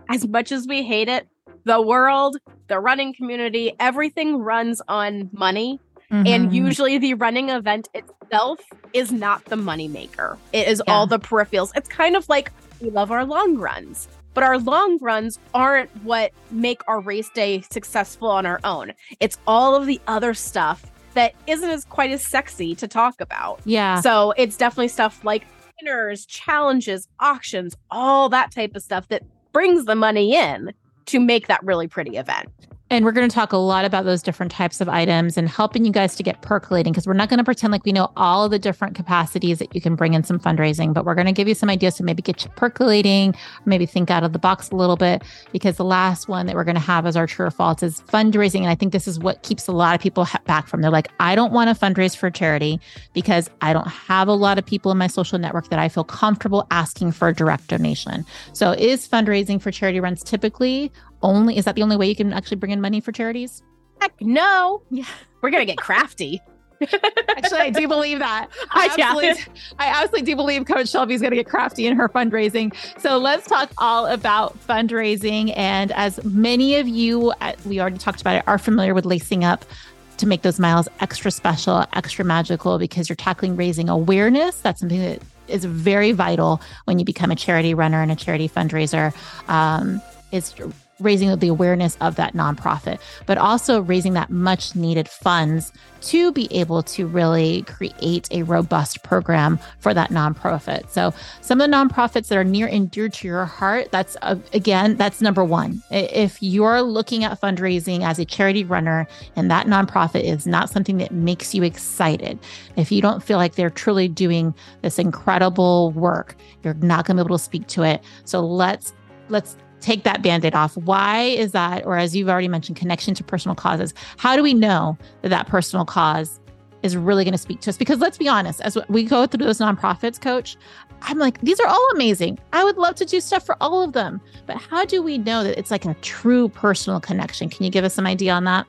As much as we hate it, the world, the running community, everything runs on money. Mm-hmm. And usually the running event itself is not the money maker. It is yeah. all the peripherals. It's kind of like we love our long runs. But our long runs aren't what make our race day successful on our own. It's all of the other stuff that isn't as quite as sexy to talk about. Yeah. So it's definitely stuff like dinners, challenges, auctions, all that type of stuff that brings the money in to make that really pretty event. And we're going to talk a lot about those different types of items and helping you guys to get percolating, because we're not going to pretend like we know all of the different capacities that you can bring in some fundraising, but we're going to give you some ideas to maybe get you percolating, maybe think out of the box a little bit, because the last one that we're going to have as our true or false is fundraising. And I think this is what keeps a lot of people back from. They're like, I don't want to fundraise for charity because I don't have a lot of people in my social network that I feel comfortable asking for a direct donation. So is fundraising for charity runs typically only, is that the only way you can actually bring in money for charities? Heck no. Yeah. We're going to get crafty. Actually, I do believe that. I absolutely, yeah. I absolutely do believe Coach Shelby's going to get crafty in her fundraising. So let's talk all about fundraising. And as many of you, we already talked about it, are familiar with lacing up to make those miles extra special, extra magical, because you're tackling raising awareness. That's something that is very vital when you become a charity runner and a charity fundraiser. Um, it's raising the awareness of that nonprofit, but also raising that much needed funds to be able to really create a robust program for that nonprofit. So some of the nonprofits that are near and dear to your heart, that's uh, again, that's number one. If you're looking at fundraising as a charity runner and that nonprofit is not something that makes you excited, if you don't feel like they're truly doing this incredible work, you're not going to be able to speak to it. So let's, let's, take that Band-Aid off. Why is that? Or as you've already mentioned, connection to personal causes. How do we know that that personal cause is really going to speak to us? Because let's be honest, as we go through those nonprofits, Coach, I'm like, these are all amazing. I would love to do stuff for all of them. But how do we know that it's like a true personal connection? Can you give us some idea on that?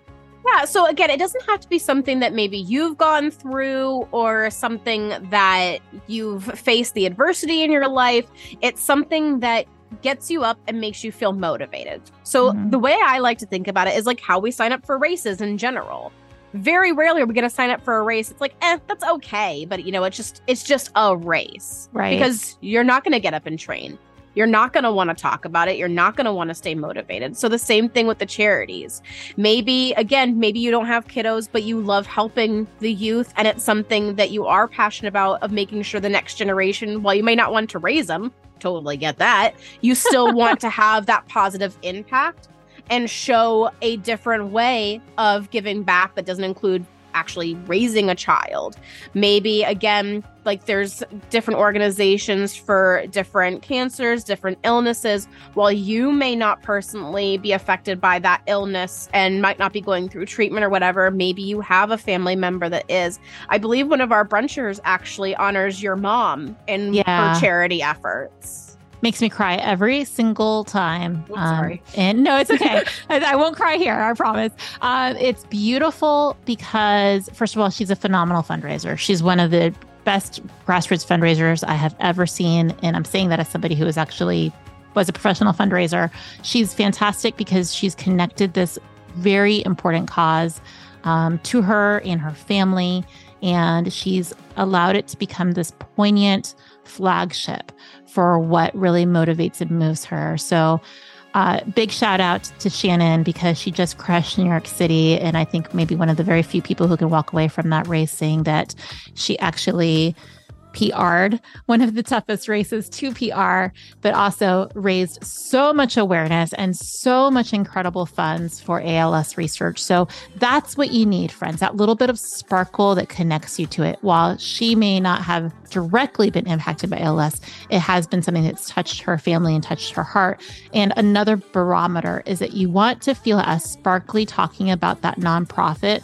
Yeah. So again, it doesn't have to be something that maybe you've gone through or something that you've faced the adversity in your life. It's something that gets you up and makes you feel motivated. So mm-hmm. the way I like to think about it is like how we sign up for races in general. Very rarely are we going to sign up for a race. It's like, eh, that's okay. But you know, it's just, it's just a race, right? Because you're not going to get up and train. You're not going to want to talk about it. You're not going to want to stay motivated. So the same thing with the charities. Maybe, again, maybe you don't have kiddos, but you love helping the youth. And it's something that you are passionate about, of making sure the next generation, while you may not want to raise them, totally get that, you still want to have that positive impact and show a different way of giving back that doesn't include actually raising a child. Maybe, again, like there's different organizations for different cancers, different illnesses. While you may not personally be affected by that illness and might not be going through treatment or whatever, maybe you have a family member that is. I believe one of our brunchers actually honors your mom in yeah. her charity efforts. Makes me cry every single time. I'm um, sorry. And no, it's okay. I, I won't cry here. I promise. Uh, it's beautiful because, first of all, she's a phenomenal fundraiser. She's one of the best grassroots fundraisers I have ever seen. And I'm saying that as somebody who is actually was a professional fundraiser. She's fantastic because she's connected this very important cause um, to her and her family, and she's allowed it to become this poignant flagship for what really motivates and moves her. So uh, big shout out to Shannon, because she just crushed New York City. And I think maybe one of the very few people who can walk away from that race saying that she actually P R'd one of the toughest races to P R, but also raised so much awareness and so much incredible funds for A L S research. So that's what you need, friends, that little bit of sparkle that connects you to it. While she may not have directly been impacted by A L S, it has been something that's touched her family and touched her heart. And another barometer is that you want to feel as sparkly talking about that nonprofit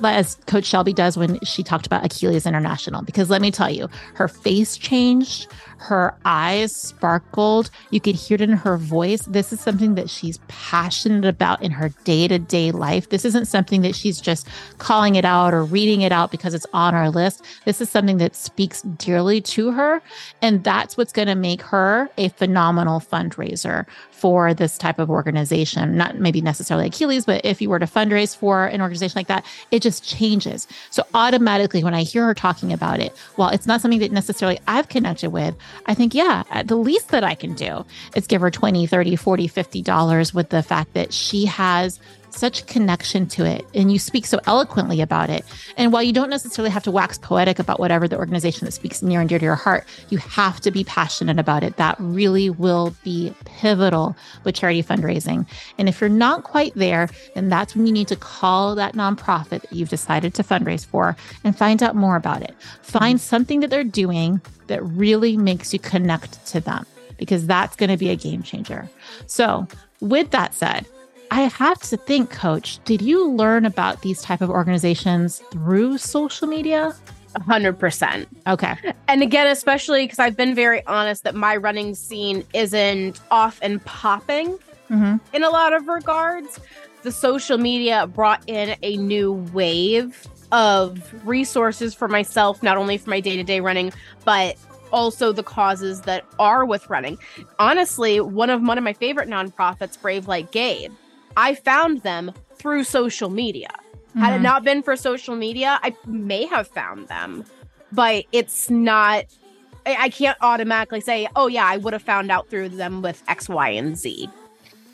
as Coach Shelby does when she talked about Achilles International, because let me tell you, her face changed, her eyes sparkled, you could hear it in her voice. This is something that she's passionate about in her day-to-day life. This isn't something that she's just calling it out or reading it out because it's on our list. This is something that speaks dearly to her, and that's what's going to make her a phenomenal fundraiser for this type of organization. Not maybe necessarily Achilles, but if you were to fundraise for an organization like that, it just changes. So automatically, when I hear her talking about it, while it's not something that necessarily I've connected with, I think, yeah, the least that I can do is give her twenty, thirty, forty, fifty dollars, with the fact that she has such connection to it. And you speak so eloquently about it. And while you don't necessarily have to wax poetic about whatever the organization that speaks near and dear to your heart, you have to be passionate about it. That really will be pivotal with charity fundraising. And if you're not quite there, then that's when you need to call that nonprofit that you've decided to fundraise for and find out more about it. Find something that they're doing that really makes you connect to them, because that's going to be a game changer. So with that said, I have to think, Coach, did you learn about these type of organizations through social media? A hundred percent. Okay. And again, especially because I've been very honest that my running scene isn't off and popping mm-hmm. in a lot of regards. The social media brought in a new wave of resources for myself, not only for my day-to-day running, but also the causes that are with running. Honestly, one of one of my favorite nonprofits, Brave Like Gabe, I found them through social media. Mm-hmm. Had it not been for social media, I may have found them, but it's not, I, I can't automatically say, oh yeah, I would have found out through them with X, Y, and Z.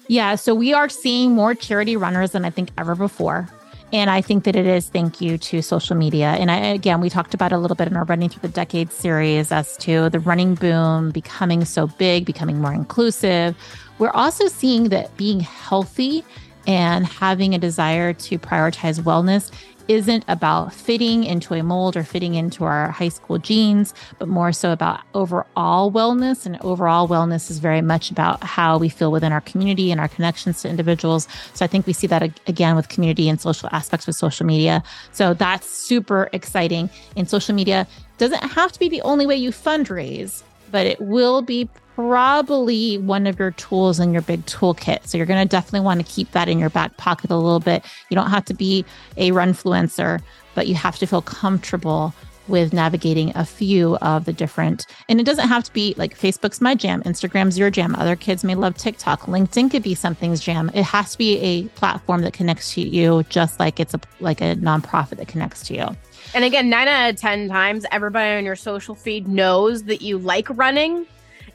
Yeah. So we are seeing more charity runners than I think ever before. And I think that it is thank you to social media. And I, again, we talked about a little bit in our Running Through the Decades series as to the running boom becoming so big, becoming more inclusive. We're also seeing that being healthy and having a desire to prioritize wellness isn't about fitting into a mold or fitting into our high school jeans, but more so about overall wellness. And overall wellness is very much about how we feel within our community and our connections to individuals. So I think we see that again with community and social aspects with social media. So that's super exciting. And social media doesn't have to be the only way you fundraise, but it will be probably one of your tools in your big toolkit. So you're going to definitely want to keep that in your back pocket a little bit. You don't have to be a runfluencer, but you have to feel comfortable with navigating a few of the different. And it doesn't have to be like Facebook's my jam, Instagram's your jam. Other kids may love TikTok. LinkedIn could be something's jam. It has to be a platform that connects to you, just like it's a like a nonprofit that connects to you. And again, nine out of ten times, everybody on your social feed knows that you like running.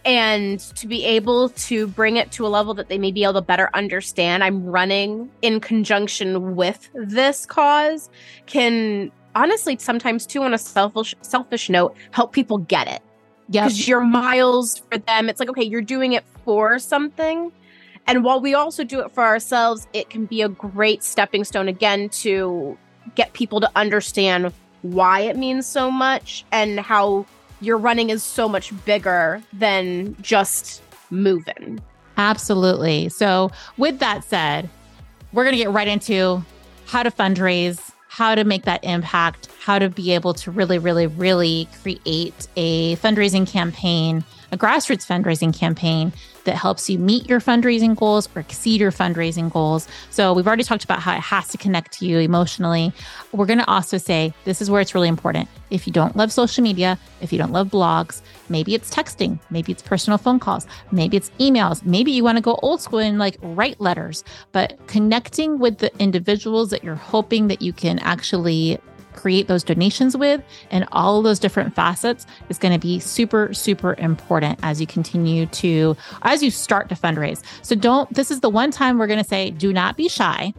And to be able to bring it to a level that they may be able to better understand, I'm running in conjunction with this cause, can honestly sometimes too, on a selfish selfish note, help people get it. Yeah, because your miles for them, it's like, okay, you're doing it for something. And while we also do it for ourselves, it can be a great stepping stone again to get people to understand why it means so much and how your running is so much bigger than just moving. Absolutely. So with that said, we're going to get right into how to fundraise, how to make that impact, how to be able to really, really, really create a fundraising campaign, a grassroots fundraising campaign that helps you meet your fundraising goals or exceed your fundraising goals. So we've already talked about how it has to connect to you emotionally. We're going to also say, this is where it's really important. If you don't love social media, if you don't love blogs, maybe it's texting, maybe it's personal phone calls, maybe it's emails, maybe you want to go old school and like write letters, but connecting with the individuals that you're hoping that you can actually create those donations with, and all of those different facets is going to be super, super important as you continue to, as you start to fundraise. So don't, this is the one time we're going to say, do not be shy.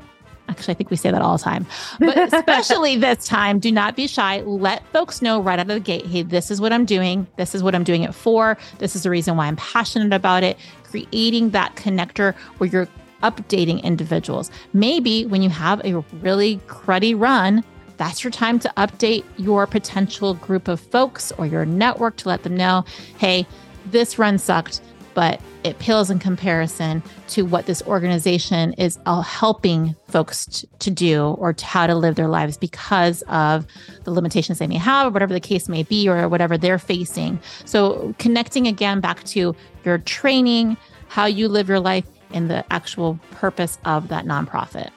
Actually, I think we say that all the time, but especially this time, do not be shy. Let folks know right out of the gate, hey, this is what I'm doing. This is what I'm doing it for. This is the reason why I'm passionate about it. Creating that connector where you're updating individuals. Maybe when you have a really cruddy run, that's your time to update your potential group of folks or your network to let them know, hey, this run sucked, but it pales in comparison to what this organization is helping folks t- to do or to how to live their lives because of the limitations they may have or whatever the case may be or whatever they're facing. So connecting again back to your training, how you live your life, and the actual purpose of that nonprofit.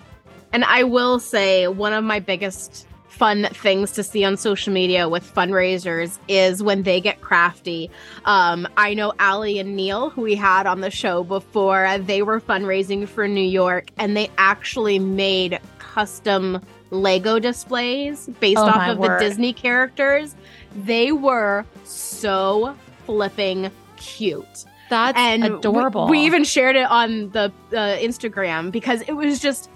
And I will say one of my biggest fun things to see on social media with fundraisers is when they get crafty. Um, I know Allie and Neil, who we had on the show before, they were fundraising for New York, and they actually made custom Lego displays based oh off of word. the Disney characters. They were so flipping cute. That's and adorable. We, we even shared it on the uh, Instagram because it was just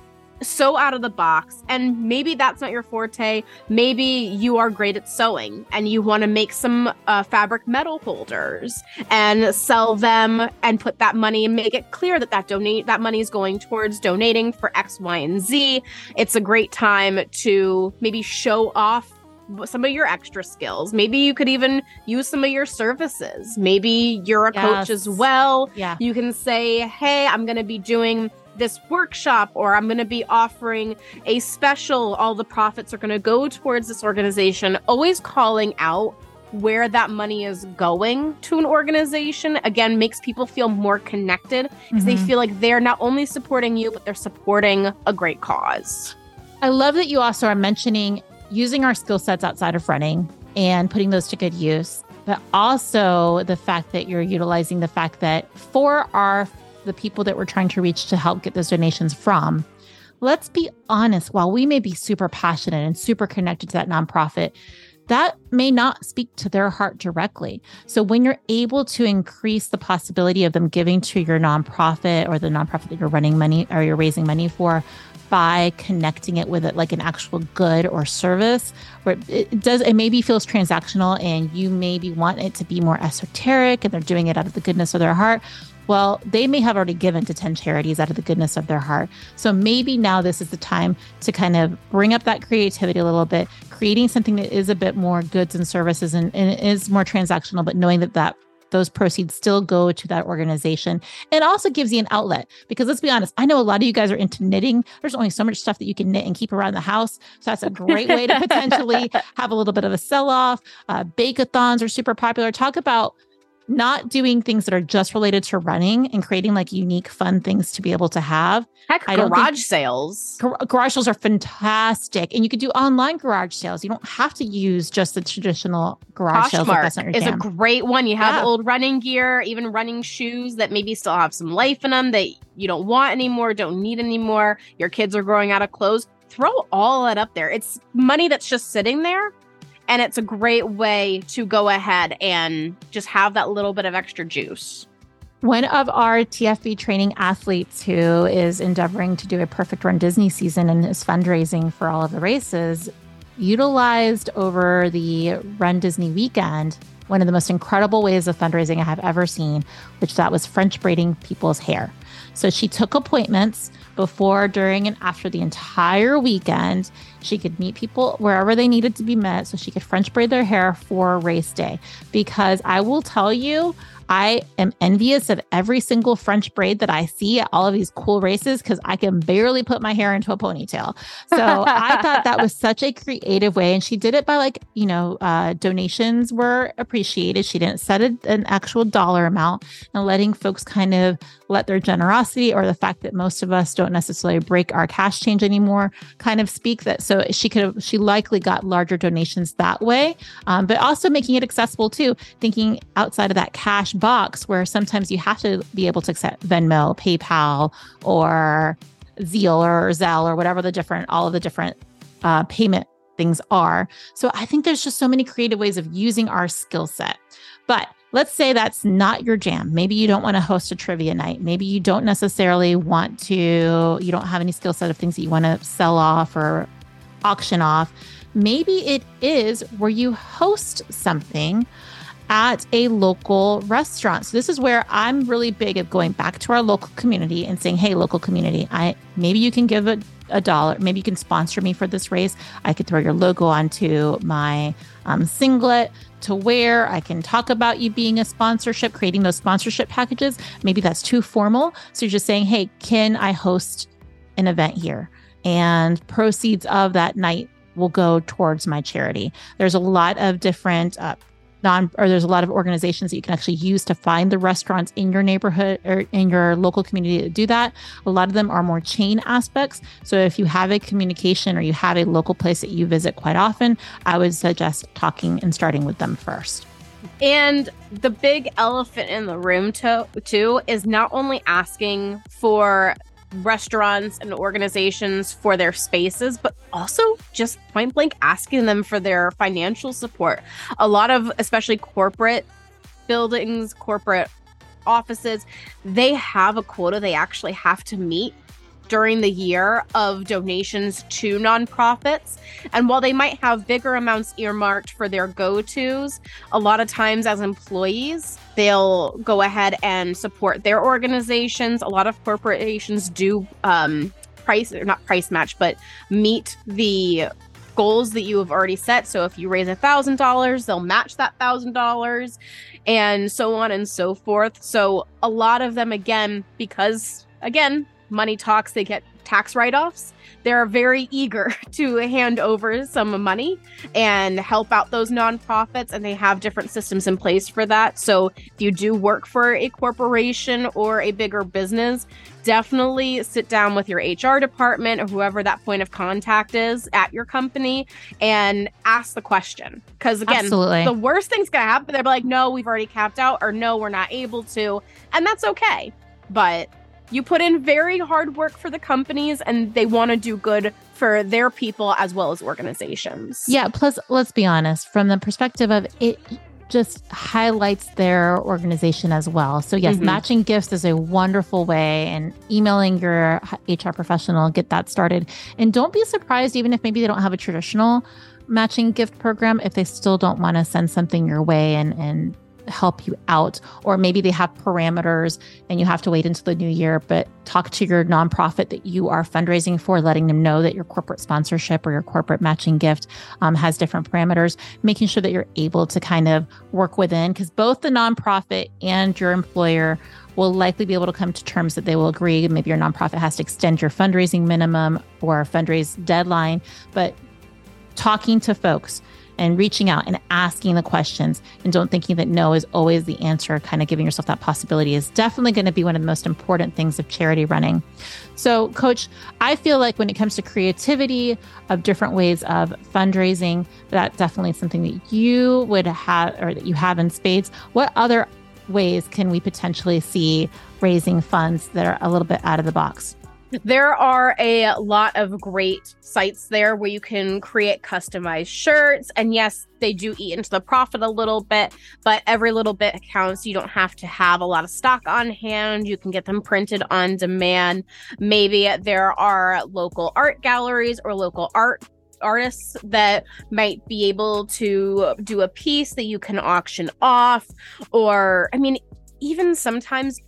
so out of the box. And maybe that's not your forte. Maybe you are great at sewing and you want to make some uh, fabric medal holders and sell them and put that money and make it clear that that donate that money is going towards donating for X, Y, and Z. It's a great time to maybe show off some of your extra skills. Maybe you could even use some of your services. Maybe you're a yes. coach as well. Yeah. You can say, hey, I'm going to be doing this workshop, or I'm going to be offering a special, all the profits are going to go towards this organization. Always calling out where that money is going to an organization, again, makes people feel more connected because mm-hmm. they feel like they're not only supporting you, but they're supporting a great cause. I love that you also are mentioning using our skill sets outside of running and putting those to good use, but also the fact that you're utilizing the fact that for our the people that we're trying to reach to help get those donations from. Let's be honest, while we may be super passionate and super connected to that nonprofit, that may not speak to their heart directly. So when you're able to increase the possibility of them giving to your nonprofit or the nonprofit that you're running money or you're raising money for by connecting it with it like an actual good or service, where it does, it maybe feels transactional and you maybe want it to be more esoteric and they're doing it out of the goodness of their heart. Well, they may have already given to ten charities out of the goodness of their heart. So maybe now this is the time to kind of bring up that creativity a little bit, creating something that is a bit more goods and services and, and is more transactional, but knowing that that those proceeds still go to that organization. It also gives you an outlet because let's be honest, I know a lot of you guys are into knitting. There's only so much stuff that you can knit and keep around the house. So that's a great way to potentially have a little bit of a sell-off. Uh, bake-a-thons are super popular. Talk about not doing things that are just related to running and creating like unique, fun things to be able to have. Heck, I don't garage think, sales. Gar- garage sales are fantastic. And you could do online garage sales. You don't have to use just the traditional garage sales. Poshmark is a great one. You have yeah. old running gear, even running shoes that maybe still have some life in them that you don't want anymore, don't need anymore. Your kids are growing out of clothes. Throw all that up there. It's money that's just sitting there. And it's a great way to go ahead and just have that little bit of extra juice. One of our T F B training athletes who is endeavoring to do a Perfect Run Disney season and is fundraising for all of the races utilized over the Run Disney weekend one of the most incredible ways of fundraising I have ever seen, which that was French braiding people's hair. So she took appointments before, during, and after the entire weekend. She could meet people wherever they needed to be met so she could French braid their hair for race day. Because I will tell you, I am envious of every single French braid that I see at all of these cool races because I can barely put my hair into a ponytail. So I thought that was such a creative way. And she did it by like, you know, uh, donations were appreciated. She didn't set a, an actual dollar amount, and letting folks kind of let their generosity or the fact that most of us don't necessarily break our cash change anymore kind of speak that. So she could have, she likely got larger donations that way, um, but also making it accessible too, thinking outside of that cash box where sometimes you have to be able to accept Venmo, PayPal, or Zeal or Zelle or whatever the different, all of the different uh, payment things are. So I think there's just so many creative ways of using our skill set. But let's say that's not your jam. Maybe you don't want to host a trivia night. Maybe you don't necessarily want to, you don't have any skill set of things that you want to sell off or auction off. Maybe it is where you host something at a local restaurant. So this is where I'm really big at going back to our local community and saying, hey, local community, I maybe you can give a, a dollar. Maybe you can sponsor me for this race. I could throw your logo onto my um, singlet to wear. I can talk about you being a sponsorship, creating those sponsorship packages. Maybe that's too formal. So you're just saying, hey, can I host an event here? And proceeds of that night will go towards my charity. There's a lot of different uh, Non, or there's a lot of organizations that you can actually use to find the restaurants in your neighborhood or in your local community to do that. A lot of them are more chain aspects. So if you have a communication or you have a local place that you visit quite often, I would suggest talking and starting with them first. And the big elephant in the room to, too is not only asking for restaurants and organizations for their spaces, but also just point blank asking them for their financial support. A lot of, especially corporate buildings, corporate offices, they have a quota they actually have to meet during the year of donations to nonprofits. And while they might have bigger amounts earmarked for their go-tos, a lot of times as employees, they'll go ahead and support their organizations. A lot of corporations do um, price, or not price match, but meet the goals that you have already set. So if you raise one thousand dollars, they'll match that one thousand dollars and so on and so forth. So a lot of them, again, because, again, money talks, they get tax write-offs. They're very eager to hand over some money and help out those nonprofits, and they have different systems in place for that. So if you do work for a corporation or a bigger business, definitely sit down with your H R department or whoever that point of contact is at your company and ask the question. Because again, Absolutely. The worst thing's going to happen. They're like, no, we've already capped out, or no, we're not able to. And that's okay. But you put in very hard work for the companies, and they want to do good for their people as well as organizations. Yeah. Plus, let's be honest, from the perspective of it just highlights their organization as well. So yes, mm-hmm. matching gifts is a wonderful way, and emailing your H R professional, get that started. And don't be surprised, even if maybe they don't have a traditional matching gift program, if they still don't want to send something your way and, and help you out, or maybe they have parameters and you have to wait until the new year, but talk to your nonprofit that you are fundraising for, letting them know that your corporate sponsorship or your corporate matching gift um, has different parameters, making sure that you're able to kind of work within, because both the nonprofit and your employer will likely be able to come to terms that they will agree. Maybe your nonprofit has to extend your fundraising minimum or fundraise deadline, but talking to folks and reaching out and asking the questions, and don't thinking that no is always the answer, kind of giving yourself that possibility is definitely going to be one of the most important things of charity running. So Coach, I feel like when it comes to creativity of different ways of fundraising, that definitely is something that you would have, or that you have in spades. What other ways can we potentially see raising funds that are a little bit out of the box? There are a lot of great sites there where you can create customized shirts. And yes, they do eat into the profit a little bit, but every little bit counts. You don't have to have a lot of stock on hand. You can get them printed on demand. Maybe there are local art galleries or local art artists that might be able to do a piece that you can auction off. Or, I mean, even sometimes,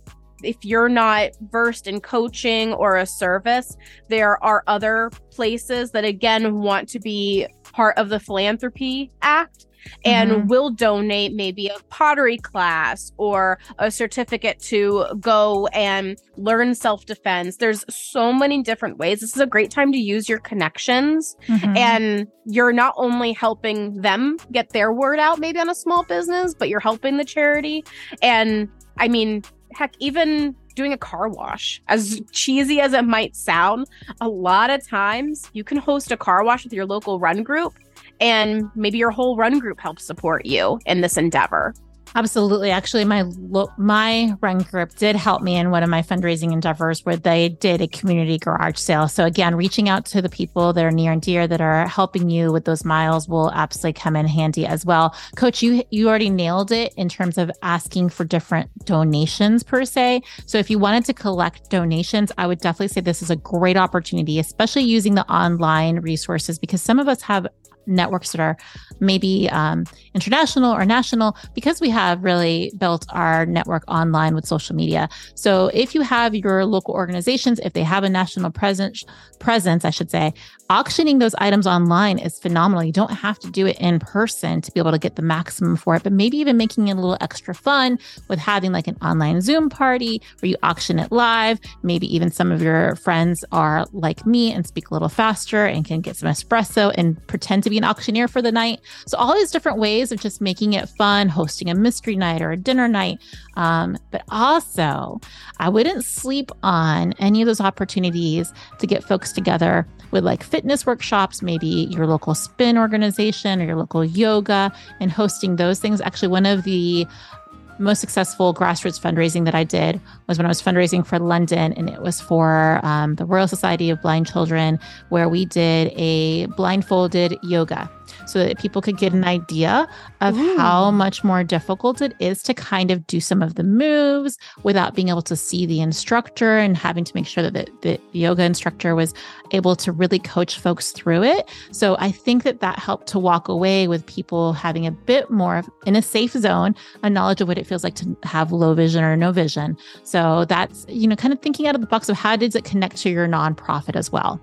if you're not versed in coaching or a service, there are other places that, again, want to be part of the Philanthropy Act and mm-hmm. we'll donate maybe a pottery class or a certificate to go and learn self-defense. There's so many different ways. This is a great time to use your connections, mm-hmm. and you're not only helping them get their word out maybe on a small business, but you're helping the charity. And I mean, heck, even doing a car wash, as cheesy as it might sound, a lot of times you can host a car wash with your local run group, and maybe your whole run group helps support you in this endeavor. Absolutely. Actually, my lo- my run group did help me in one of my fundraising endeavors where they did a community garage sale. So again, reaching out to the people that are near and dear that are helping you with those miles will absolutely come in handy as well. Coach, you you already nailed it in terms of asking for different donations per se. So if you wanted to collect donations, I would definitely say this is a great opportunity, especially using the online resources, because some of us have networks that are maybe um, international or national, because we have really built our network online with social media. So if you have your local organizations, if they have a national presence, presence, I should say, auctioning those items online is phenomenal. You don't have to do it in person to be able to get the maximum for it, but maybe even making it a little extra fun with having like an online Zoom party where you auction it live. Maybe even some of your friends are like me and speak a little faster and can get some espresso and pretend to be an auctioneer for the night. So all these different ways of just making it fun, hosting a mystery night or a dinner night. Um, but also, I wouldn't sleep on any of those opportunities to get folks together with like fitness workshops, maybe your local spin organization or your local yoga, and hosting those things. Actually, one of the most successful grassroots fundraising that I did was when I was fundraising for London, and it was for um, the Royal Society of Blind Children, where we did a blindfolded yoga so that people could get an idea of Ooh. How much more difficult it is to kind of do some of the moves without being able to see the instructor, and having to make sure that the, the yoga instructor was able to really coach folks through it. So I think that that helped to walk away with people having a bit more of, in a safe zone, a knowledge of what it feels like to have low vision or no vision. So that's, you know, kind of thinking out of the box of how does it connect to your nonprofit as well.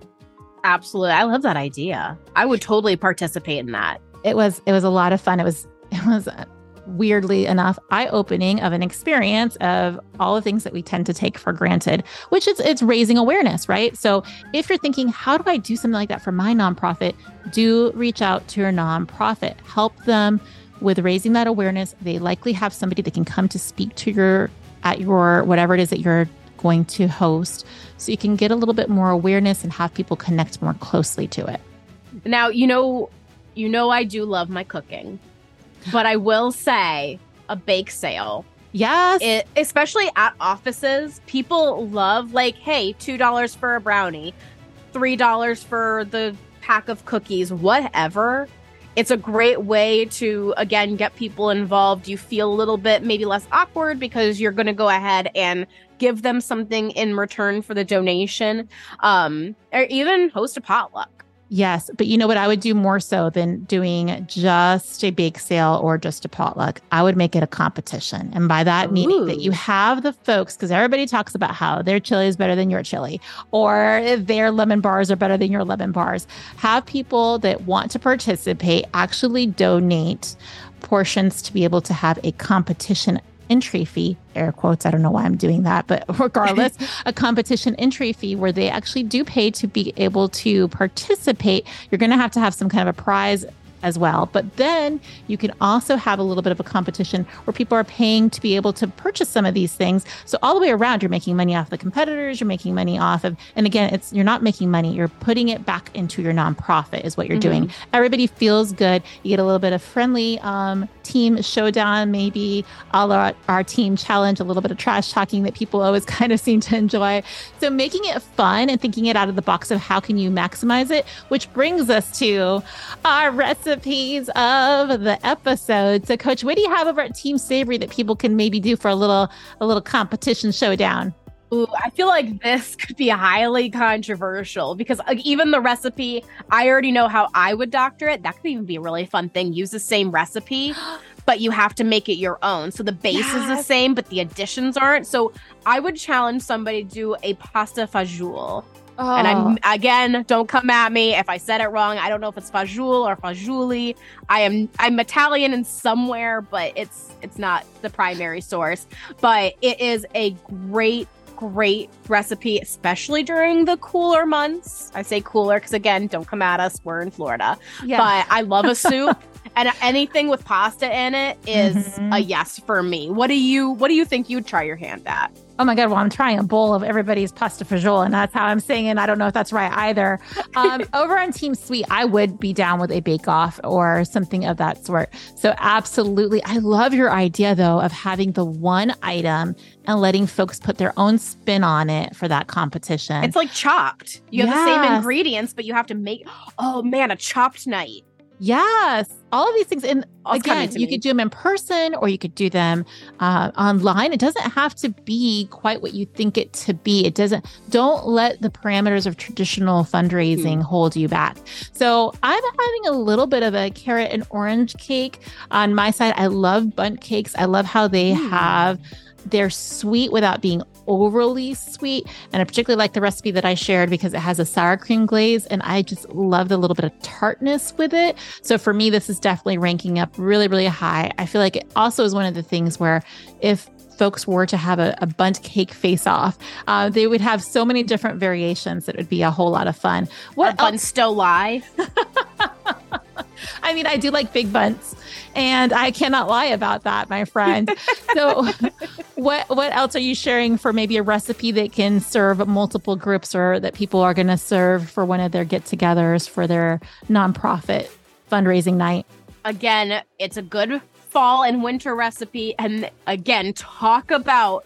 Absolutely. I love that idea. I would totally participate in that. It was, it was a lot of fun. It was, it was uh, weirdly enough, eye-opening of an experience of all the things that we tend to take for granted, which is, it's raising awareness, right? So if you're thinking, how do I do something like that for my nonprofit? Do reach out to your nonprofit, help them with raising that awareness. They likely have somebody that can come to speak to your, at your, whatever it is that you're going to host, so you can get a little bit more awareness and have people connect more closely to it. Now, you know, you know, I do love my cooking, but I will say a bake sale. Yes. It, especially at offices, people love like, hey, two dollars for a brownie, three dollars for the pack of cookies, whatever. It's a great way to, again, get people involved. You feel a little bit maybe less awkward because you're going to go ahead and give them something in return for the donation, um, or even host a potluck. Yes. But you know what I would do more so than doing just a bake sale or just a potluck? I would make it a competition. And by that, Ooh. Meaning that you have the folks, because everybody talks about how their chili is better than your chili, or their lemon bars are better than your lemon bars. Have people that want to participate actually donate portions to be able to have a competition entry fee, air quotes. I don't know why I'm doing that, but regardless, a competition entry fee where they actually do pay to be able to participate. You're going to have to have some kind of a prize as well. But then you can also have a little bit of a competition where people are paying to be able to purchase some of these things. So all the way around, you're making money off the competitors, you're making money off of, and again, it's, you're not making money, you're putting it back into your nonprofit is what you're mm-hmm. doing. Everybody feels good. You get a little bit of friendly um, team showdown, maybe a la our team challenge, a little bit of trash talking that people always kind of seem to enjoy. So making it fun and thinking it out of the box of how can you maximize it, which brings us to our recipe recipes of the episode. So Coach, what do you have over at Team Savory that people can maybe do for a little a little competition showdown? Ooh, I feel like this could be highly controversial because even the recipe, I already know how I would doctor it. That could even be a really fun thing. Use the same recipe, but you have to make it your own. So the base yes. is the same, but the additions aren't. So I would challenge somebody to do a pasta fagioli. Oh. And I'm, again, don't come at me if I said it wrong. I don't know if it's Fajul or Fajuli. I am, I'm Italian in somewhere, but it's, it's not the primary source, but it is a great, great recipe, especially during the cooler months. I say cooler because, again, don't come at us. We're in Florida, yeah. But I love a soup. And anything with pasta in it is mm-hmm. a yes for me. What do you What do you think you'd try your hand at? Oh my God! Well, I'm trying a bowl of everybody's pasta fagioli, and that's how I'm saying it. I don't know if that's right either. Um, over on Team Sweet, I would be down with a bake off or something of that sort. So absolutely, I love your idea though of having the one item and letting folks put their own spin on it for that competition. It's like Chopped. You have yes. the same ingredients, but you have to make. Oh man, a Chopped night. Yes. All of these things. And again, you could do them in person or you could do them uh, online. It doesn't have to be quite what you think it to be. It doesn't, don't let the parameters of traditional fundraising mm. hold you back. So I'm having a little bit of a carrot and orange cake on my side. I love bundt cakes. I love how they mm. have, they're sweet without being overly sweet. And I particularly like the recipe that I shared because it has a sour cream glaze and I just love the little bit of tartness with it. So for me, this is definitely ranking up really, really high. I feel like it also is one of the things where if folks were to have a, a bundt cake face-off, uh, they would have so many different variations that it would be a whole lot of fun. What a bunsto lie? I mean, I do like big bunts and I cannot lie about that, my friend. So what what else are you sharing for maybe a recipe that can serve multiple groups or that people are going to serve for one of their get-togethers for their nonprofit fundraising night? Again, it's a good fall and winter recipe. And again, talk about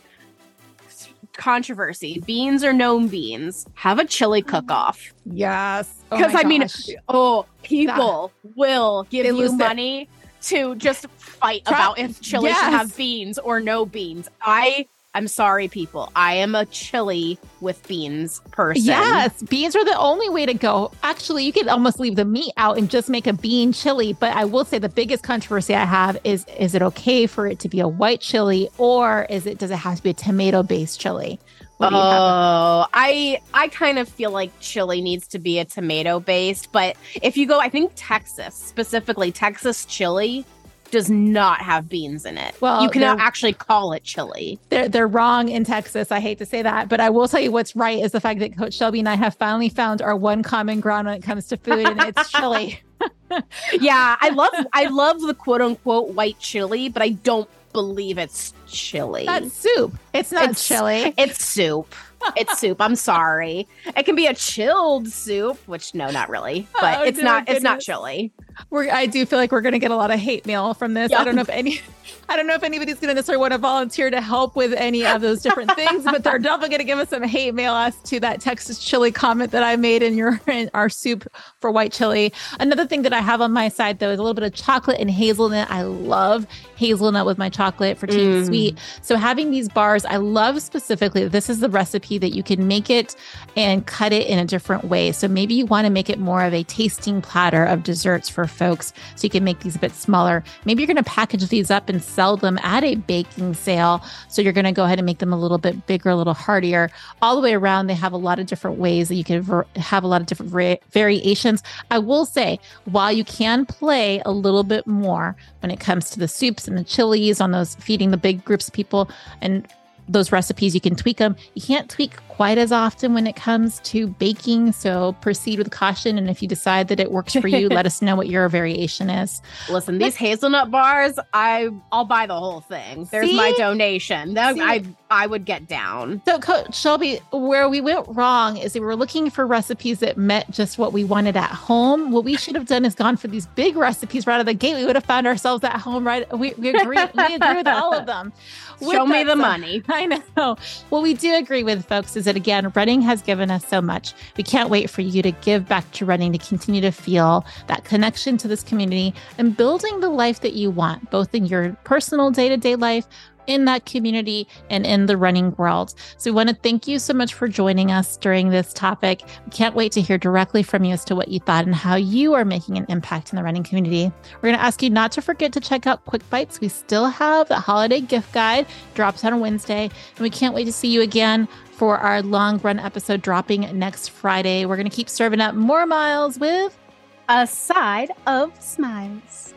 controversy. Beans or no beans, have a chili cook-off. Yes. Because oh I mean, oh, people that, will give you money it. to just fight Try, about if chili yes. should have beans or no beans. I I'm sorry, people. I am a chili with beans person. Yes, beans are the only way to go. Actually, you could almost leave the meat out and just make a bean chili. But I will say the biggest controversy I have is, is it okay for it to be a white chili or is it, does it have to be a tomato-based chili? Oh, I I kind of feel like chili needs to be a tomato-based. But if you go, I think Texas, specifically Texas chili, does not have beans in it. Well, you cannot actually call it chili. They're, they're wrong in Texas. I hate to say that, but I will tell you what's right is the fact that Coach Shelby and I have finally found our one common ground when it comes to food, and it's chili. Yeah, I love I love the quote-unquote white chili, but I don't believe it's chili. That's soup. It's not it's, chili. It's soup. It's soup. I'm sorry. It can be a chilled soup, which no, not really. But oh, it's dear not. Goodness. It's not chili. We're, I do feel like we're going to get a lot of hate mail from this. Yep. I don't know if any. I don't know if anybody's going to necessarily want to volunteer to help with any of those different things, but they're definitely going to give us some hate mail as to that Texas chili comment that I made in your in our soup for white chili. Another thing that I have on my side though is a little bit of chocolate and hazelnut. I love hazelnut with my chocolate for Team mm. Sweet. So having these bars, I love specifically. This is the recipe that you can make it and cut it in a different way. So maybe you want to make it more of a tasting platter of desserts for folks, so you can make these a bit smaller. Maybe you're going to package these up and sell them at a baking sale. So you're going to go ahead and make them a little bit bigger, a little heartier. All the way around, they have a lot of different ways that you can ver- have a lot of different vari- variations. I will say, while you can play a little bit more when it comes to the soups and the chilies on those feeding the big groups of people and those recipes, you can tweak them. You can't tweak quite as often when it comes to baking. So proceed with caution. And if you decide that it works for you, let us know what your variation is. Listen, these hazelnut bars, I, I'll buy the whole thing. There's See? my donation. That, I I would get down. So Coach Shelby, where we went wrong is we were looking for recipes that met just what we wanted at home. What we should have done is gone for these big recipes right out of the gate. We would have found ourselves at home, right? We, we, agree, we agree with all of them. With Show me the stuff, money. I know. What we do agree with, folks, is that, again, running has given us so much. We can't wait for you to give back to running, to continue to feel that connection to this community and building the life that you want, both in your personal day-to-day life, in that community, and in the running world. So we want to thank you so much for joining us during this topic. We can't wait to hear directly from you as to what you thought and how you are making an impact in the running community. We're going to ask you not to forget to check out Quick Bites. We still have the holiday gift guide, drops on Wednesday, and we can't wait to see you again for our long run episode dropping next Friday. We're going to keep serving up more miles with a side of smiles.